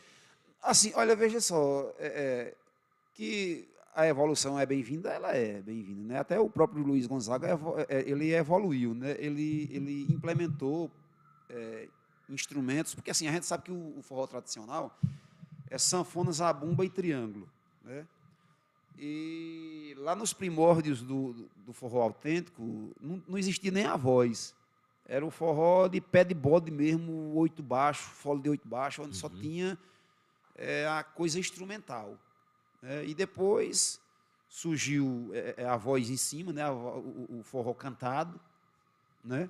Assim, olha, veja só, é, é, que a evolução é bem-vinda, ela é bem-vinda, né? Até o próprio Luiz Gonzaga, ele evoluiu, né? Ele, ele implementou é, instrumentos, porque assim, a gente sabe que o, o forró tradicional é sanfona, zabumba e triângulo, né? E lá nos primórdios do, do forró autêntico, não, não existia nem a voz. Era um forró de pé de bode mesmo, oito baixo, fole de oito baixo, onde uhum. só tinha é, a coisa instrumental. É, e depois surgiu é, a voz em cima, né, a, o, o forró cantado, né?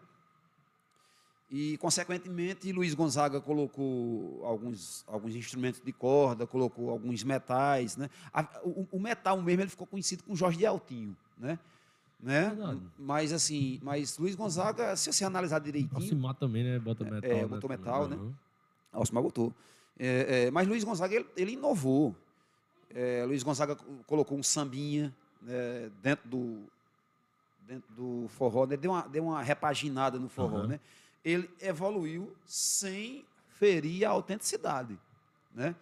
E, consequentemente, Luiz Gonzaga colocou alguns, alguns instrumentos de corda, colocou alguns metais, né? A, o, o metal mesmo ele ficou conhecido com Jorge de Altinho, né? Né? Mas assim, mas Luiz Gonzaga, se você analisar direitinho... Alcimar também, né? Bota metal. É, botou né? metal, né? Uhum. Alcimar botou. É, é, mas Luiz Gonzaga, ele, ele inovou. É, Luiz Gonzaga colocou um sambinha, né? dentro, do, dentro do forró, né? deu, uma, deu uma repaginada no forró, uhum. né? Ele evoluiu sem ferir a autenticidade, né?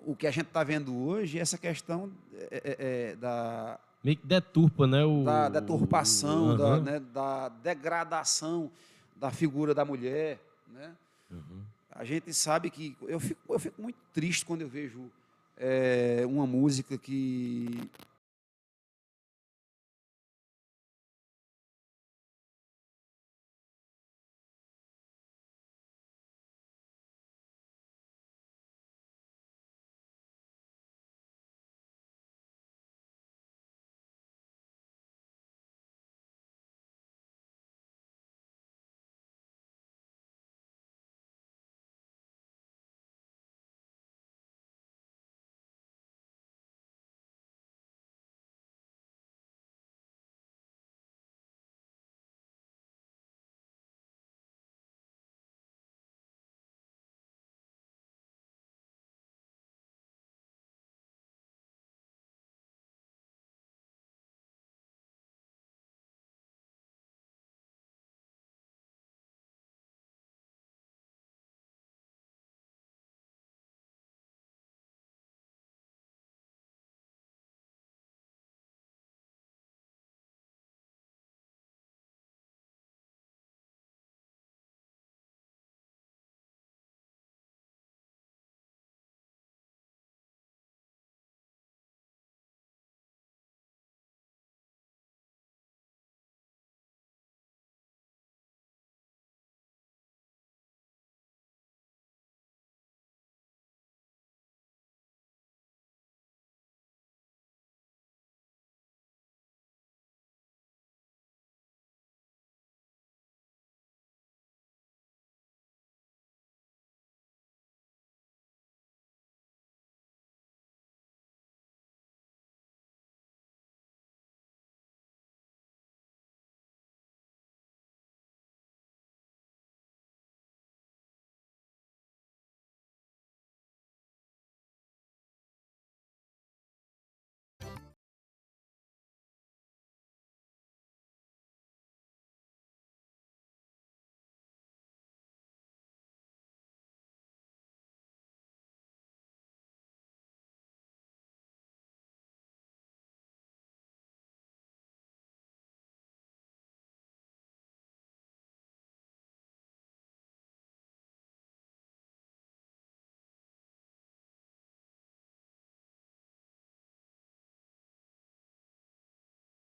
O que a gente está vendo hoje é essa questão é, é, da... Meio que deturpa, né? O... Da deturpação, uhum. da, né, da degradação da figura da mulher, né? Uhum. A gente sabe que... Eu fico, eu fico muito triste quando eu vejo é, uma música que...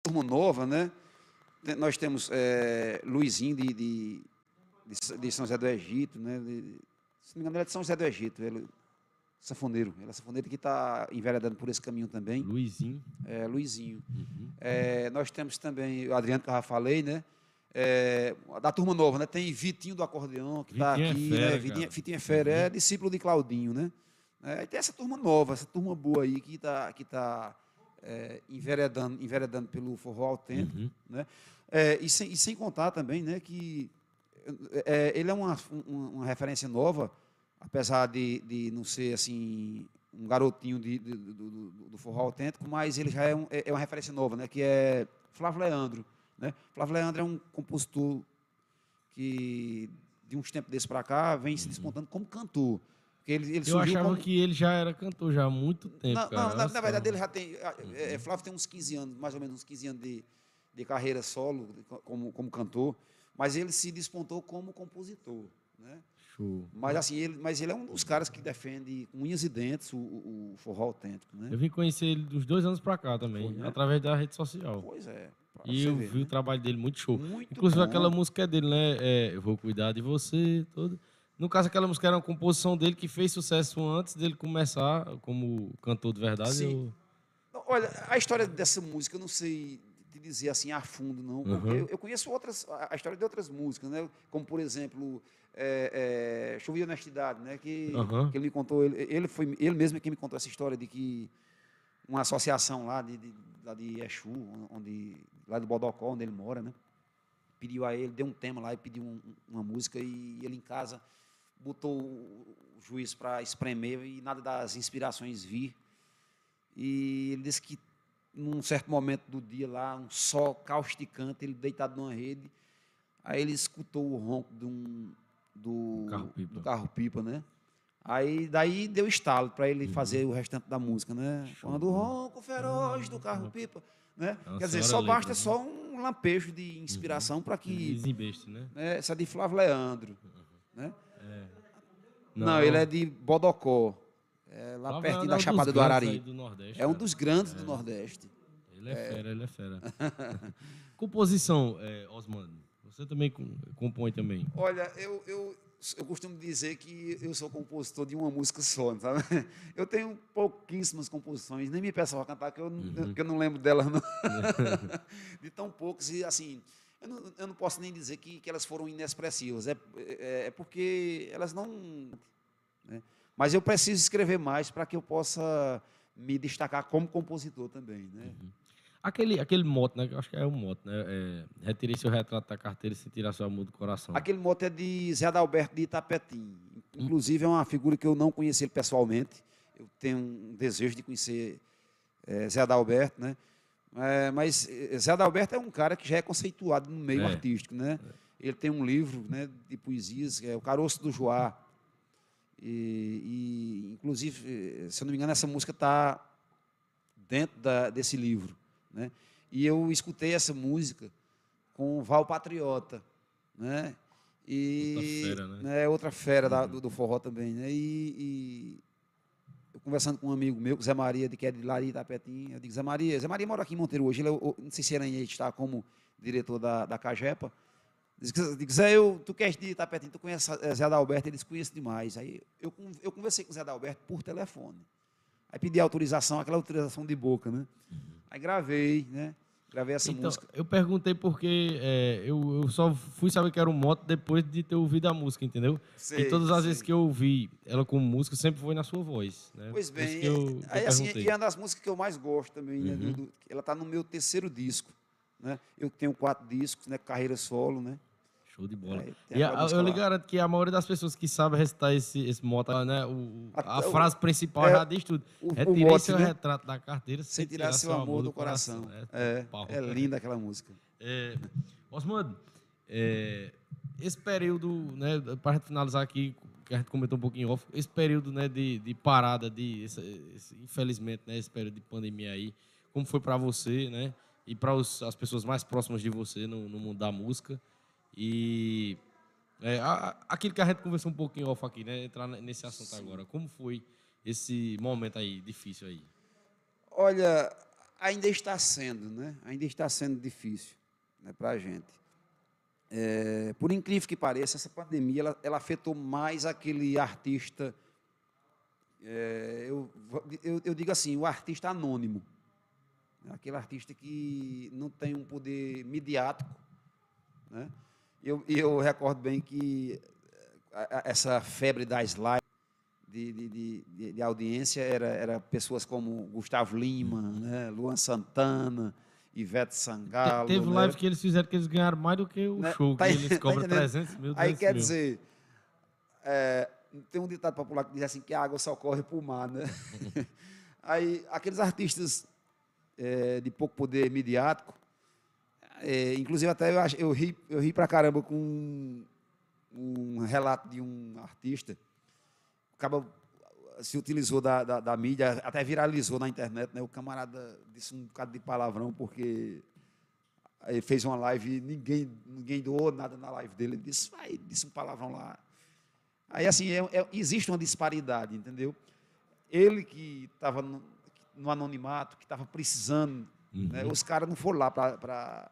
Turma nova, né? Nós temos é, Luizinho de, de, de São José do Egito, né? De, se não me engano, ele é de São José do Egito. Ele, sanfoneiro. Ele é sanfoneiro que está enveredando por esse caminho também. Luizinho. É, Luizinho. Uhum. É, nós temos também o Adriano, que eu já falei, né? é, da turma nova, né? Tem Vitinho do Acordeão, que está aqui, é fera, né? Vitinho, Vitinho é fera, é discípulo de Claudinho, né? É, e tem essa turma nova, essa turma boa aí, que está que tá, é, enveredando, enveredando pelo forró autêntico, uhum. né? É, e, sem, e sem contar também, né, que é, ele é uma, uma, uma referência nova, apesar de, de não ser assim um garotinho de, de, do, do forró autêntico, mas ele já é, um, é uma referência nova, né, que é Flávio Leandro, né? Flávio Leandro é um compositor que, de uns tempos desses para cá, vem se despontando como cantor. Ele, ele eu achava como... que ele já era cantor já há muito tempo. Não, cara, não, na, na verdade, ele já tem... É, é, Flávio tem uns quinze anos, mais ou menos uns quinze anos de, de carreira solo, de, como, como cantor, mas ele se despontou como compositor, né? Show. Mas, assim, ele, mas ele é um dos caras que defende com unhas e dentes o, o, o forró autêntico, né? Eu vim conhecer ele dos dois anos para cá também, foi, né? Através da rede social. Pois é. E eu ver, vi né? o trabalho dele, muito show. Muito Inclusive, bom. Aquela música dele, né? É, eu vou cuidar de você, toda... No caso, aquela música era uma composição dele que fez sucesso antes dele começar como cantor de verdade. Sim. Eu... Olha, a história dessa música, eu não sei te dizer assim a fundo, não. Porque uhum. eu conheço outras, a história de outras músicas, né? Como, por exemplo, é, é, Chuva e Honestidade, né? Que, uhum. que ele me contou, ele, ele, foi, ele mesmo é quem me contou essa história de que uma associação lá de, de, lá de Exu, onde, lá do Bodocó, onde ele mora, né? Pediu a ele, deu um tema lá e pediu um, uma música e ele em casa... botou o juiz para espremer e nada das inspirações vir. E ele disse que, num certo momento do dia lá, um sol causticante, ele deitado numa rede, aí ele escutou o ronco de um, do carro-pipa, carro pipa, né? Aí daí deu estalo para ele uhum. fazer o restante da música, né? Show. Quando o ronco feroz do carro-pipa, né? Nossa, quer dizer, só lembra, basta né? só um lampejo de inspiração uhum. para que... Desembeste, né? né? Essa é de Flávio Leandro, uhum. né? É. Não, não, ele é de Bodocó, é, lá pertinho da é um Chapada do Arari. Do Nordeste, é um dos grandes é. do Nordeste. Ele é, é. fera, ele é fera. Composição, é, Osmando, você também compõe também? Olha, eu, eu, eu costumo dizer que eu sou compositor de uma música só, sabe? Eu tenho pouquíssimas composições, nem me peçam para cantar, que eu, uhum. que eu não lembro delas, não. De tão poucos, e assim... Eu não, eu não posso nem dizer que, que elas foram inexpressivas, é, é, é porque elas não... Né? Mas eu preciso escrever mais para que eu possa me destacar como compositor também. Né? Uhum. Aquele, aquele mote, né? Acho que é um mote, né? É, retirei seu retrato da carteira se tirar sua amor do coração. Aquele mote é de Zé Adalberto de Itapetim. Inclusive, uhum. é uma figura que eu não conheci ele pessoalmente. Eu tenho um desejo de conhecer é, Zé Adalberto, né? É, mas Zé Adalberto é um cara que já é conceituado no meio é. artístico, né? É. Ele tem um livro, né, de poesias, que é O Caroço do Joá. E, e, inclusive, se eu não me engano, essa música está dentro da, desse livro, né? E eu escutei essa música com Val Patriota, né? E, outra fera, né? É outra fera da, do, do forró também, né? E... e conversando com um amigo meu, Zé Maria, de que é de Lari Itapetim, eu digo, Zé Maria, Zé Maria mora aqui em Monteiro hoje, ele é, não sei se ele está como diretor da, da Cajepa, eu digo, Zé, eu, tu queres de Itapetim, tu conhece Zé Adalberto? Ele diz, conheço demais. Aí eu, eu conversei com o Zé Adalberto por telefone, aí pedi autorização, aquela autorização de boca, né? Aí gravei, né? Gravei essa então, música. Eu perguntei porque é, eu, eu só fui saber que era um mote depois de ter ouvido a música, entendeu? Sei, e todas as sei. vezes que eu ouvi ela como música, sempre foi na sua voz, né? Pois bem, que eu, aí, eu assim, e é uma das músicas que eu mais gosto também, uhum. né? Do, do, ela está no meu terceiro disco, né? Eu tenho quatro discos, né? Carreira solo, né? Show de bola. É, e a, eu lhe garanto que a maioria das pessoas que sabe recitar esse, esse mote, né, o, a, a frase o, principal é, já diz tudo. O, Retirei o mote, seu né? retrato da carteira sem, sem tirar, tirar seu amor do coração. coração. É, é, é linda aquela música. É, Osmando, é, esse período, né, para finalizar aqui, que a gente comentou um pouquinho off, esse período, né, de, de parada, de, esse, esse, infelizmente, né, esse período de pandemia aí, como foi para você, né, e para as pessoas mais próximas de você no, no mundo da música? E é, a, aquilo que a gente conversou um pouquinho off aqui, né? Entrar nesse assunto Sim. agora. Como foi esse momento aí, difícil aí? Olha, ainda está sendo, né? Ainda está sendo difícil, né, para a gente. É, por incrível que pareça, essa pandemia ela, ela afetou mais aquele artista... É, eu, eu, eu digo assim, o artista anônimo. Aquele artista que não tem um poder midiático, Né? E eu, eu recordo bem que essa febre das lives de, de, de, de audiência era, era pessoas como Gustavo Lima, né? Luan Santana, Ivete Sangalo. Teve live, né, que eles fizeram que eles ganharam mais do que o né? show, tá, que eles cobram tá trezentos mil. Aí quer mil. dizer, é, tem um ditado popular que diz assim, que a água só corre para o mar. Né? Aí aqueles artistas é, de pouco poder midiático, é, inclusive até eu, eu ri, eu ri para caramba com um, um relato de um artista, acaba se utilizou da, da, da mídia, até viralizou na internet, né? O camarada disse um bocado de palavrão, porque ele fez uma live e ninguém, ninguém doou nada na live dele. Ele disse, vai, disse um palavrão lá. Aí, assim, é, é, existe uma disparidade, entendeu? Ele que estava no, no anonimato, que estava precisando, uhum, né? Os caras não foram lá para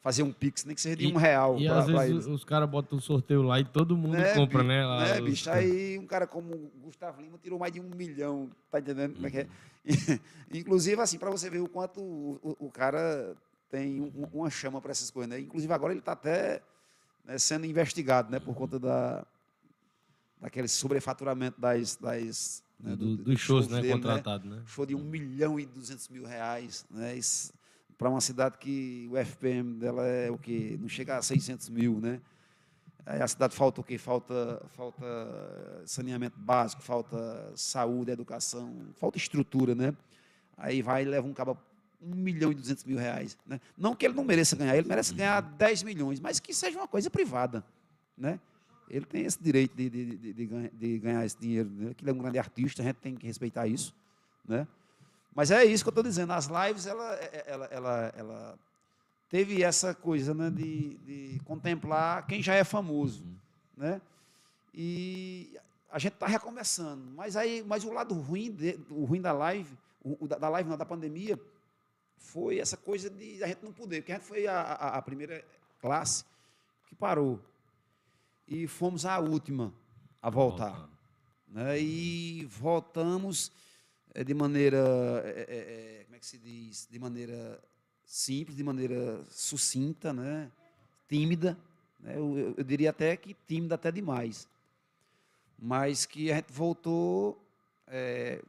fazer um pix, nem que seja de e, um real. E, pra, às vezes, os caras botam um sorteio lá e todo mundo né, compra, bicho, né? Lá, né, os... bicho? Aí, um cara como o Gustavo Lima tirou mais de um milhão, tá entendendo como é que é? Inclusive, assim, para você ver o quanto o, o, o cara tem um, uma chama para essas coisas, né? Inclusive, agora ele está até né, sendo investigado, né? Por conta da, daquele sobrefaturamento das... das né, do, do, dos shows, shows né, dele, contratado, né? né? Show de um milhão e duzentos mil reais, né? Isso, para uma cidade que o F P M dela é o quê? Não chega a seiscentos mil, né? Aí a cidade falta o quê? Falta, falta saneamento básico, falta saúde, educação, falta estrutura, né? Aí vai e leva um cabo um milhão e duzentos mil reais, né? Não que ele não mereça ganhar, ele merece ganhar dez milhões, mas que seja uma coisa privada, né? Ele tem esse direito de, de, de, de, ganha, de ganhar esse dinheiro, né? Que ele é um grande artista, a gente tem que respeitar isso, né? Mas é isso que eu estou dizendo, as lives, ela, ela, ela, ela teve essa coisa, né, de, de contemplar quem já é famoso, né? E a gente está recomeçando, mas, aí, mas o lado ruim, de, o ruim da live, o, o, da live não, da pandemia, foi essa coisa de a gente não poder, porque a gente foi a, a, a primeira classe que parou, e fomos a última a voltar, volta. né? E voltamos... de maneira, é, é, como é que se diz, de maneira simples, de maneira sucinta, né? Tímida, né? Eu, eu diria até que tímida até demais, mas que a gente voltou é,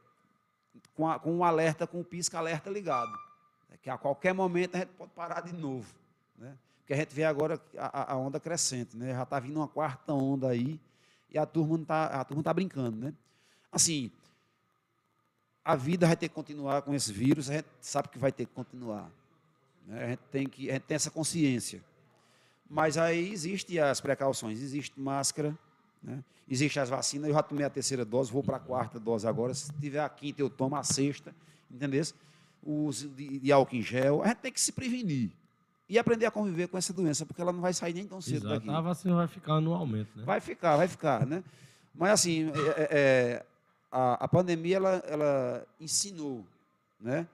com, a, com um alerta, com o um pisca-alerta ligado, né? Que a qualquer momento a gente pode parar de novo, né? Porque a gente vê agora a, a onda crescente, né? Já está vindo uma quarta onda aí e a turma não está tá brincando, né? Assim... A vida vai ter que continuar com esse vírus, a gente sabe que vai ter que continuar. Né? A gente tem que, a gente tem essa consciência. Mas aí existem as precauções, existe máscara, né? Existem as vacinas, eu já tomei a terceira dose, vou para a quarta dose agora, se tiver a quinta eu tomo a sexta, entendeu? O uso de, de álcool em gel, a gente tem que se prevenir e aprender a conviver com essa doença, porque ela não vai sair nem tão cedo. Exato, daqui. A vacina vai ficar anualmente, né? Vai ficar, vai ficar, né? Mas assim... É, é, A, a pandemia, ela, ela ensinou, né,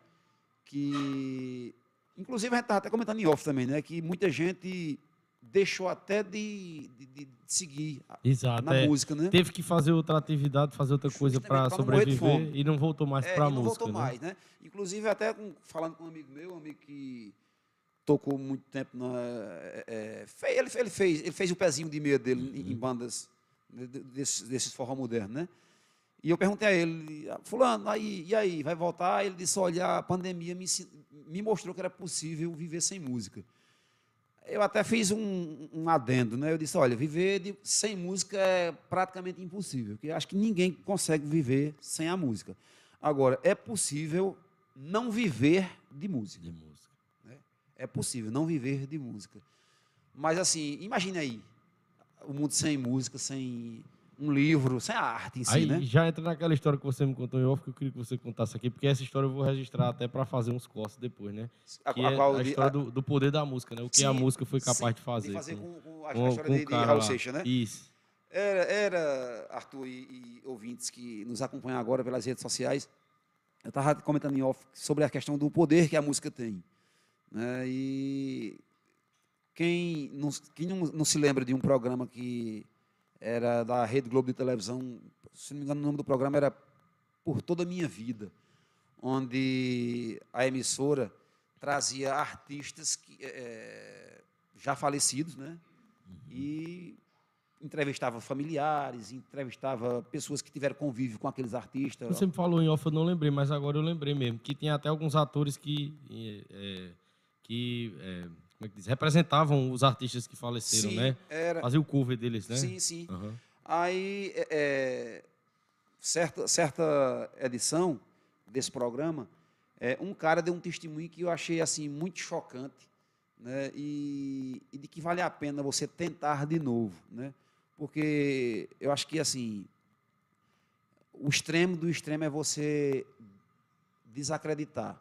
que, inclusive, a gente estava até comentando em off também, né, que muita gente deixou até de, de, de seguir Exato, na é. música, né? Teve que fazer outra atividade, fazer outra coisa para sobreviver e não voltou mais é, para a música. não voltou né? mais, né? Inclusive, até com, falando com um amigo meu, um amigo que tocou muito tempo, na, é, é, ele, ele, fez, ele fez o pezinho de meia dele uhum. em, em bandas desses, desses forró modernos, né? E eu perguntei a ele, fulano, aí, e aí, vai voltar? Ele disse, olha, a pandemia me, me mostrou que era possível viver sem música. Eu até fiz um, um adendo, né? Eu disse, olha, viver de, sem música é praticamente impossível, porque acho que ninguém consegue viver sem a música. Agora, é possível não viver de música. De música. Né? É possível não viver de música. Mas, assim, imagine aí, o mundo sem música, sem... um livro, sem a arte em si, aí, né? Já entra naquela história que você me contou em off, que eu queria que você contasse aqui, porque essa história eu vou registrar até para fazer uns cortes depois, né? A, que a, é qual, a história a, do, do poder da música, né? O que sim, a música foi capaz sim, de fazer. De fazer assim, com, com a, com, a história com de, de Raul Seixas, né? Isso. Era, era Arthur e, e ouvintes que nos acompanham agora pelas redes sociais, eu estava comentando em off sobre a questão do poder que a música tem. Né? E quem, não, quem não, não se lembra de um programa que... era da Rede Globo de televisão, se não me engano o nome do programa era Por Toda a Minha Vida, onde a emissora trazia artistas que, é, já falecidos, né? Uhum. E entrevistava familiares, entrevistava pessoas que tiveram convívio com aqueles artistas. Você me falou em off, eu não lembrei, mas agora eu lembrei mesmo, que tinha até alguns atores que, é, que é, como é que diz? representavam os artistas que faleceram, sim, né? Era... Fazia o cover deles, né? Sim, sim. Uhum. Aí, é, certa, certa edição desse programa, é, um cara deu um testemunho que eu achei assim, muito chocante, né? E, e de que vale a pena você tentar de novo, né? Porque eu acho que assim, o extremo do extremo é você desacreditar.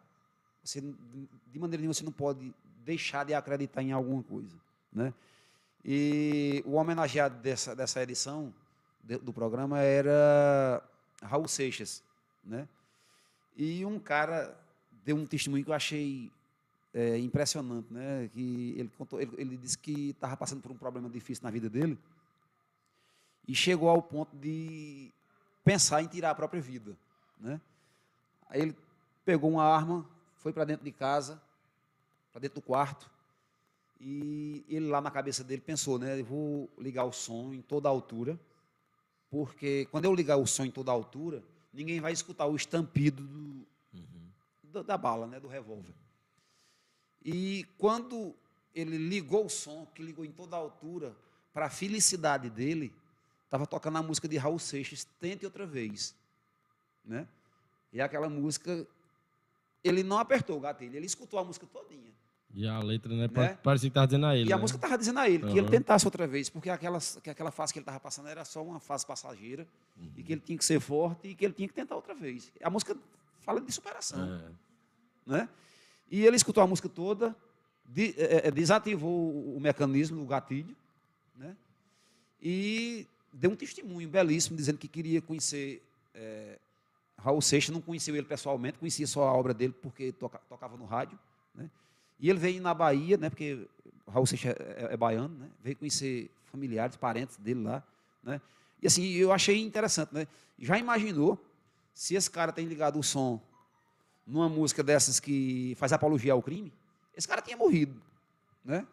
Você, de maneira nenhuma, você não pode deixar de acreditar em alguma coisa, né? E o homenageado dessa, dessa edição de, do programa era Raul Seixas, né? E um cara deu um testemunho que eu achei é, impressionante, né? Que ele, contou, ele, ele disse que estava passando por um problema difícil na vida dele e chegou ao ponto de pensar em tirar a própria vida, né? Aí ele pegou uma arma, foi para dentro de casa, para dentro do quarto, e ele lá na cabeça dele pensou, né? Eu vou ligar o som em toda a altura, porque quando eu ligar o som em toda a altura, ninguém vai escutar o estampido do, uhum. da, da bala, né? Do revólver. E quando ele ligou o som, que ligou em toda a altura, para a felicidade dele, estava tocando a música de Raul Seixas, Tente Outra Vez, né? E aquela música, ele não apertou o gatilho, ele escutou a música todinha. E a letra, né? né? Parecia que estava dizendo a ele. E a né? música estava dizendo a ele, uhum. que ele tentasse outra vez, porque aquela, que aquela fase que ele estava passando era só uma fase passageira, uhum. e que ele tinha que ser forte e que ele tinha que tentar outra vez. A música fala de superação. É. Né? E ele escutou a música toda, de, é, desativou o mecanismo, o gatilho, né? E deu um testemunho belíssimo, dizendo que queria conhecer é, Raul Seixas, não conheceu ele pessoalmente, conhecia só a obra dele porque toca, tocava no rádio, né? E ele veio na Bahia, né, porque Raul Seixas é, é, é baiano, né, veio conhecer familiares, parentes dele lá, né, e assim, eu achei interessante, né, já imaginou se esse cara tem ligado o som numa música dessas que faz apologia ao crime? Esse cara tinha morrido, né,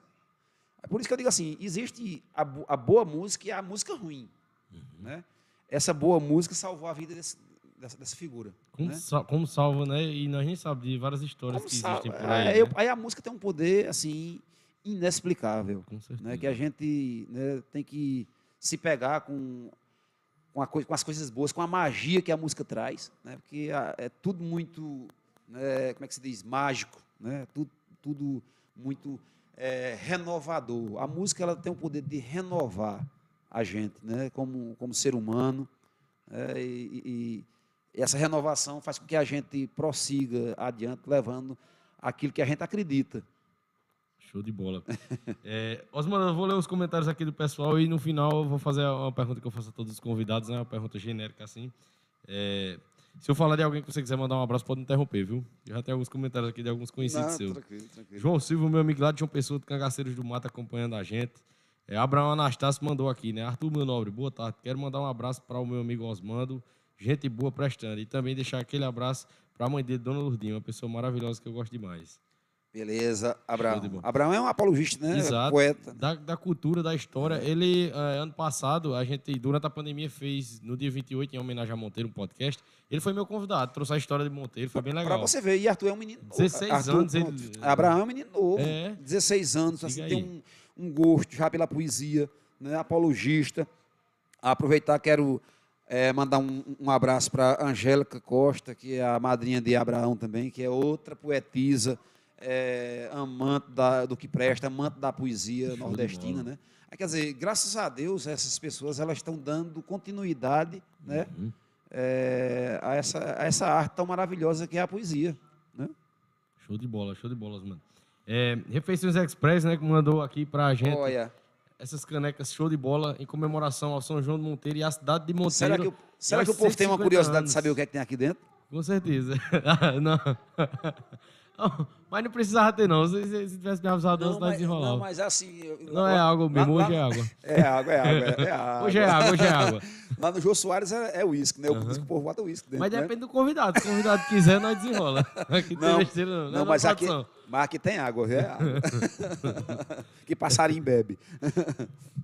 é por isso que eu digo assim, existe a, a boa música e a música ruim, uhum. né, essa boa música salvou a vida desse... Dessa, dessa figura. Como, né? sal, como salva, né? E nós nem sabemos de várias histórias como que salva, existem por aí. É, né? eu, aí a música tem um poder, assim, inexplicável. Com certeza. Né? Que a gente né, tem que se pegar com, com, a coisa, com as coisas boas, com a magia que a música traz, né? Porque a, é tudo muito, né, como é que se diz, mágico, né? Tudo, tudo muito é, renovador. A música ela tem o poder de renovar a gente, né? Como, como ser humano. É, e... e essa renovação faz com que a gente prossiga adiante, levando aquilo que a gente acredita. Show de bola. é, Osmando, eu vou ler os comentários aqui do pessoal e, no final, eu vou fazer uma pergunta que eu faço a todos os convidados, né? Uma pergunta genérica, assim. É, se eu falar de alguém que você quiser mandar um abraço, pode interromper, viu? Eu já tenho alguns comentários aqui de alguns conhecidos Não, seus. Tranquilo, tranquilo. João Silva, meu amigo lá de João Pessoa, do Cangaceiros do Mato, acompanhando a gente. É, Abraão Anastácio mandou aqui, né? Arthur, meu nobre, boa tarde. Quero mandar um abraço para o meu amigo Osmando, gente boa prestando. E também deixar aquele abraço para a mãe dele, Dona Lurdinha, uma pessoa maravilhosa que eu gosto demais. Beleza, Abraão. Abraão é um apologista, né? Exato. É poeta. Né? Da, da cultura, da história. É. Ele, ano passado, a gente, durante a pandemia, fez, no dia vinte e oito, em homenagem a Monteiro, um podcast. Ele foi meu convidado, trouxe a história de Monteiro, foi bem legal. Para você ver, e Arthur é um menino novo. dezesseis Arthur, anos. Ele... Abraão é um menino novo, é. dezesseis anos, assim, tem um, um gosto já pela poesia, né? Apologista. Aproveitar, quero... É, mandar um, um abraço para a Angélica Costa, que é a madrinha de Abraão também, que é outra poetisa, é, amante da, do que presta, amante da poesia Show nordestina. Né? É, quer dizer, graças a Deus, essas pessoas elas estão dando continuidade né, uhum. é, a, essa, a essa arte tão maravilhosa que é a poesia. Né? Show de bola, show de bolas, mano. É, Refeições Express, né, que mandou aqui para a gente... Olha. Essas canecas show de bola em comemoração ao São João do Monteiro e à cidade de Monteiro. Será que, eu, será que o povo tem uma curiosidade anos. de saber o que é que tem aqui dentro? Com certeza. Não. Mas não precisava ter, não. Se, se, se tivesse me avisado antes, nós desenrolava. Não, mas assim... Eu, eu, não é água mesmo, lá, hoje lá, é água. É água, é água, é água. Hoje é água, hoje é água. Lá no Jô Soares é uísque, é né? Uhum. O povo bota uísque dentro. Mas depende né? do convidado. Se o convidado quiser, nós desenrola. Aqui não, tem não, não, não, mas, aqui, mas aqui tem água, é água. Que passarinho bebe.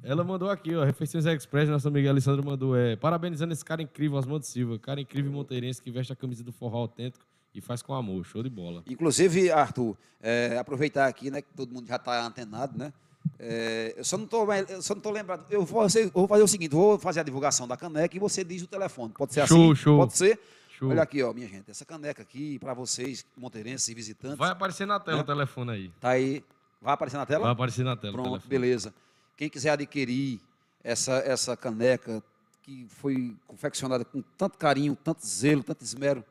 Ela mandou aqui, ó, Refeições Express, nossa amiga Alessandra mandou. É, parabenizando esse cara incrível, Osmando Silva. Cara incrível monteirense que veste a camisa do forró autêntico. E faz com amor, show de bola. Inclusive, Arthur, é, aproveitar aqui, né, que todo mundo já está antenado, né? É, eu só não estou lembrado. Eu vou, eu vou fazer o seguinte, vou fazer a divulgação da caneca e você diz o telefone. Pode ser show, assim? Show. Pode ser? Show. Olha aqui, ó, minha gente, essa caneca aqui, para vocês, monteirenses e visitantes. Vai aparecer na tela né? o telefone aí. Tá aí. Vai aparecer na tela? Vai aparecer na tela. Pronto, beleza. Quem quiser adquirir essa, essa caneca que foi confeccionada com tanto carinho, tanto zelo, tanto esmero,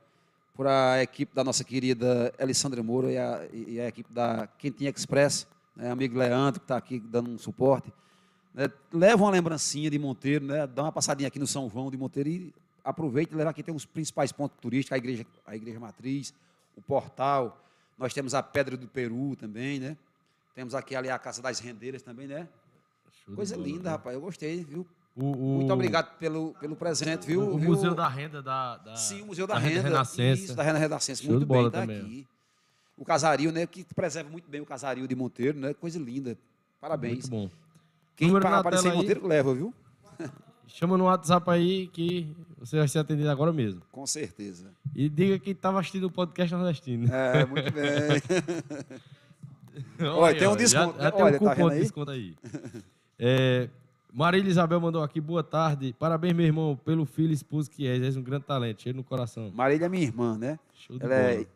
para a equipe da nossa querida Elissandra Moura e a, e a equipe da Quentinha Express, né, amigo Leandro, que está aqui dando um suporte. Né, leva uma lembrancinha de Monteiro, né, dá uma passadinha aqui no São João de Monteiro e aproveita e leva aqui. Tem os principais pontos turísticos, a igreja, a igreja Matriz, o Portal, nós temos a Pedra do Peru também, né? Temos aqui ali a Casa das Rendeiras também, né? Coisa linda, rapaz, eu gostei, viu? O, o, muito obrigado pelo, pelo presente, viu? O, o viu? Museu da Renda da, da Sim, o Museu da, da Renda, Renda Renascença. Isso, da Renda Renascença. Muito bem, está aqui. O casario, né? Que preserva muito bem o casario de Monteiro, né? Coisa linda. Parabéns. Muito bom. Quem aparecer em Monteiro, aí, leva, viu? Chama no WhatsApp aí que você vai ser atendido agora mesmo. Com certeza. E diga que estava assistindo o podcast nordestino. É, muito bem. Olha, olha, tem um desconto. Já, já tem olha, um cupom tá de desconto aí. É... Marília Isabel mandou aqui, boa tarde. Parabéns, meu irmão, pelo filho e esposo que és. És um grande talento, cheiro no coração. Marília é minha irmã, né? Show de Ela bola. É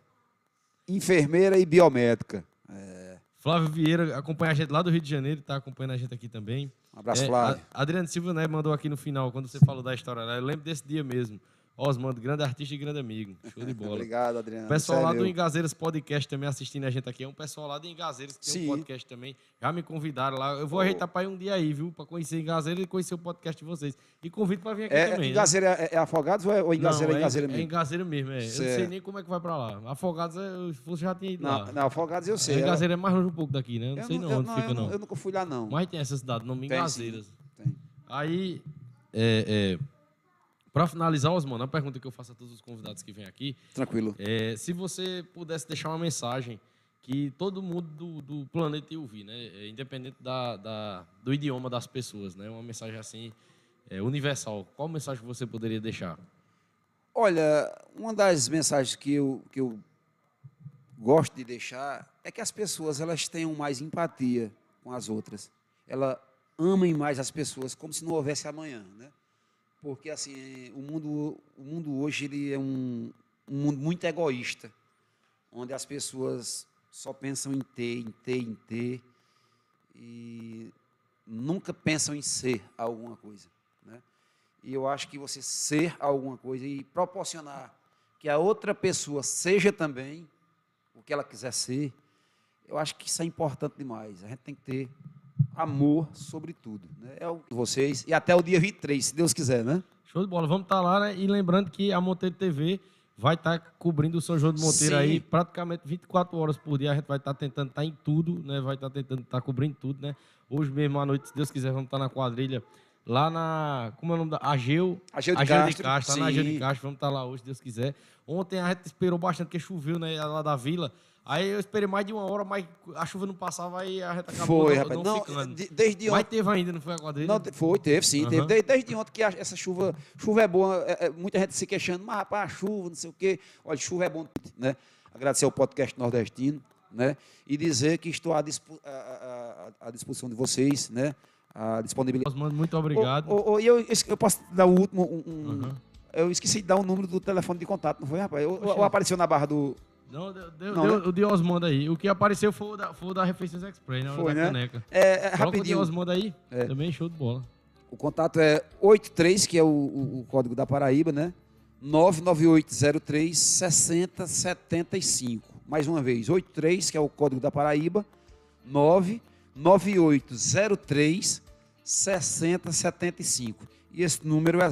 enfermeira e biomédica. É... Flávio Vieira acompanha a gente lá do Rio de Janeiro, está acompanhando a gente aqui também. Um abraço, é, Flávio. A, Adriano Silva, né, mandou aqui no final, quando você falou da história lá. Eu lembro desse dia mesmo. Osmando, grande artista e grande amigo. Show de bola. Obrigado, Adriano. O pessoal Sério. lá do Engazeiras Podcast também assistindo a gente aqui. É um pessoal lá do Engazeiras que Sim. tem um podcast também. Já me convidaram lá. Eu vou oh. ajeitar para ir um dia aí, viu? Para conhecer Engazeiras e conhecer o podcast de vocês. E convido para vir aqui é, também. Engazeira né? é, é Afogados ou é ou Engazeira, não, é Engazeira é, mesmo? É Engazeira mesmo, é. Certo. Eu não sei nem como é que vai para lá. Afogados, eu já tinha ido lá. Não, não Afogados eu sei. É, Engazeira é mais longe um pouco daqui, né? Eu não eu sei não, não onde não, fica, eu não. Eu nunca fui lá, não. Mas tem essa cidade, o nome tem, Engazeiras. Tem. Aí, é... é para finalizar, Osmando, a pergunta que eu faço a todos os convidados que vêm aqui... Tranquilo. É, se você pudesse deixar uma mensagem que todo mundo do, do planeta ia ouvir, né? Independente da, da, do idioma das pessoas, né? Uma mensagem assim, é, universal. Qual mensagem você poderia deixar? Olha, uma das mensagens que eu, que eu gosto de deixar é que as pessoas elas tenham mais empatia com as outras. Elas amem mais as pessoas, como se não houvesse amanhã, né? Porque, assim, o mundo, o mundo hoje ele é um, um mundo muito egoísta, onde as pessoas só pensam em ter, em ter, em ter, e nunca pensam em ser alguma coisa, né? E eu acho que você ser alguma coisa e proporcionar que a outra pessoa seja também o que ela quiser ser, eu acho que isso é importante demais. A gente tem que ter... amor, sobretudo. Né? É o que vocês. E até o dia vinte e três, se Deus quiser, né? Show de bola. Vamos estar lá, né? E lembrando que a Monteiro T V vai estar cobrindo o São João do Monteiro Sim. aí praticamente vinte e quatro horas por dia. A gente vai estar tentando estar em tudo, né? Vai estar tentando estar cobrindo tudo, né? Hoje mesmo à noite, se Deus quiser, vamos estar na quadrilha lá na... Como é o nome da... Ageu. Ageu de Ageu Castro. De Castro. Tá na Ageu de Castro. Vamos estar lá hoje, se Deus quiser. Ontem a gente esperou bastante, porque choveu, né? Lá da vila. Aí eu esperei mais de uma hora, mas a chuva não passava, aí a gente acabou foi, não, rapaz. não ficando. Não, desde mas ontem... teve ainda, não foi a quadrilha? Não, foi, teve sim. Uhum. Teve. Desde, desde ontem que a, essa chuva... Chuva é boa, é, muita gente se queixando, mas rapaz, a chuva, não sei o quê. Olha, chuva é bom, né? Agradecer ao podcast nordestino, né? E dizer que estou à, dispo, à, à, à disposição de vocês, né? À disponibilidade. Osmando, muito obrigado. Oh, oh, oh, e eu, eu posso dar o último... Um, um, uhum. Eu esqueci de dar o número do telefone de contato, não foi, rapaz? Ou, ou apareceu na barra do... Não, deu, não, deu, né? O de Osmando aí. O que apareceu foi o da, foi o da Refeições Express, na hora foi, da né? caneca. É, é rapidinho. O de Osmando aí, é. também show de bola. O contato é oito três, que é o, o, o código da Paraíba, né? nove nove oito zero três, seis zero sete cinco. Mais uma vez, oito três, que é o código da Paraíba, nove nove oito zero três, seis zero sete cinco. E esse número é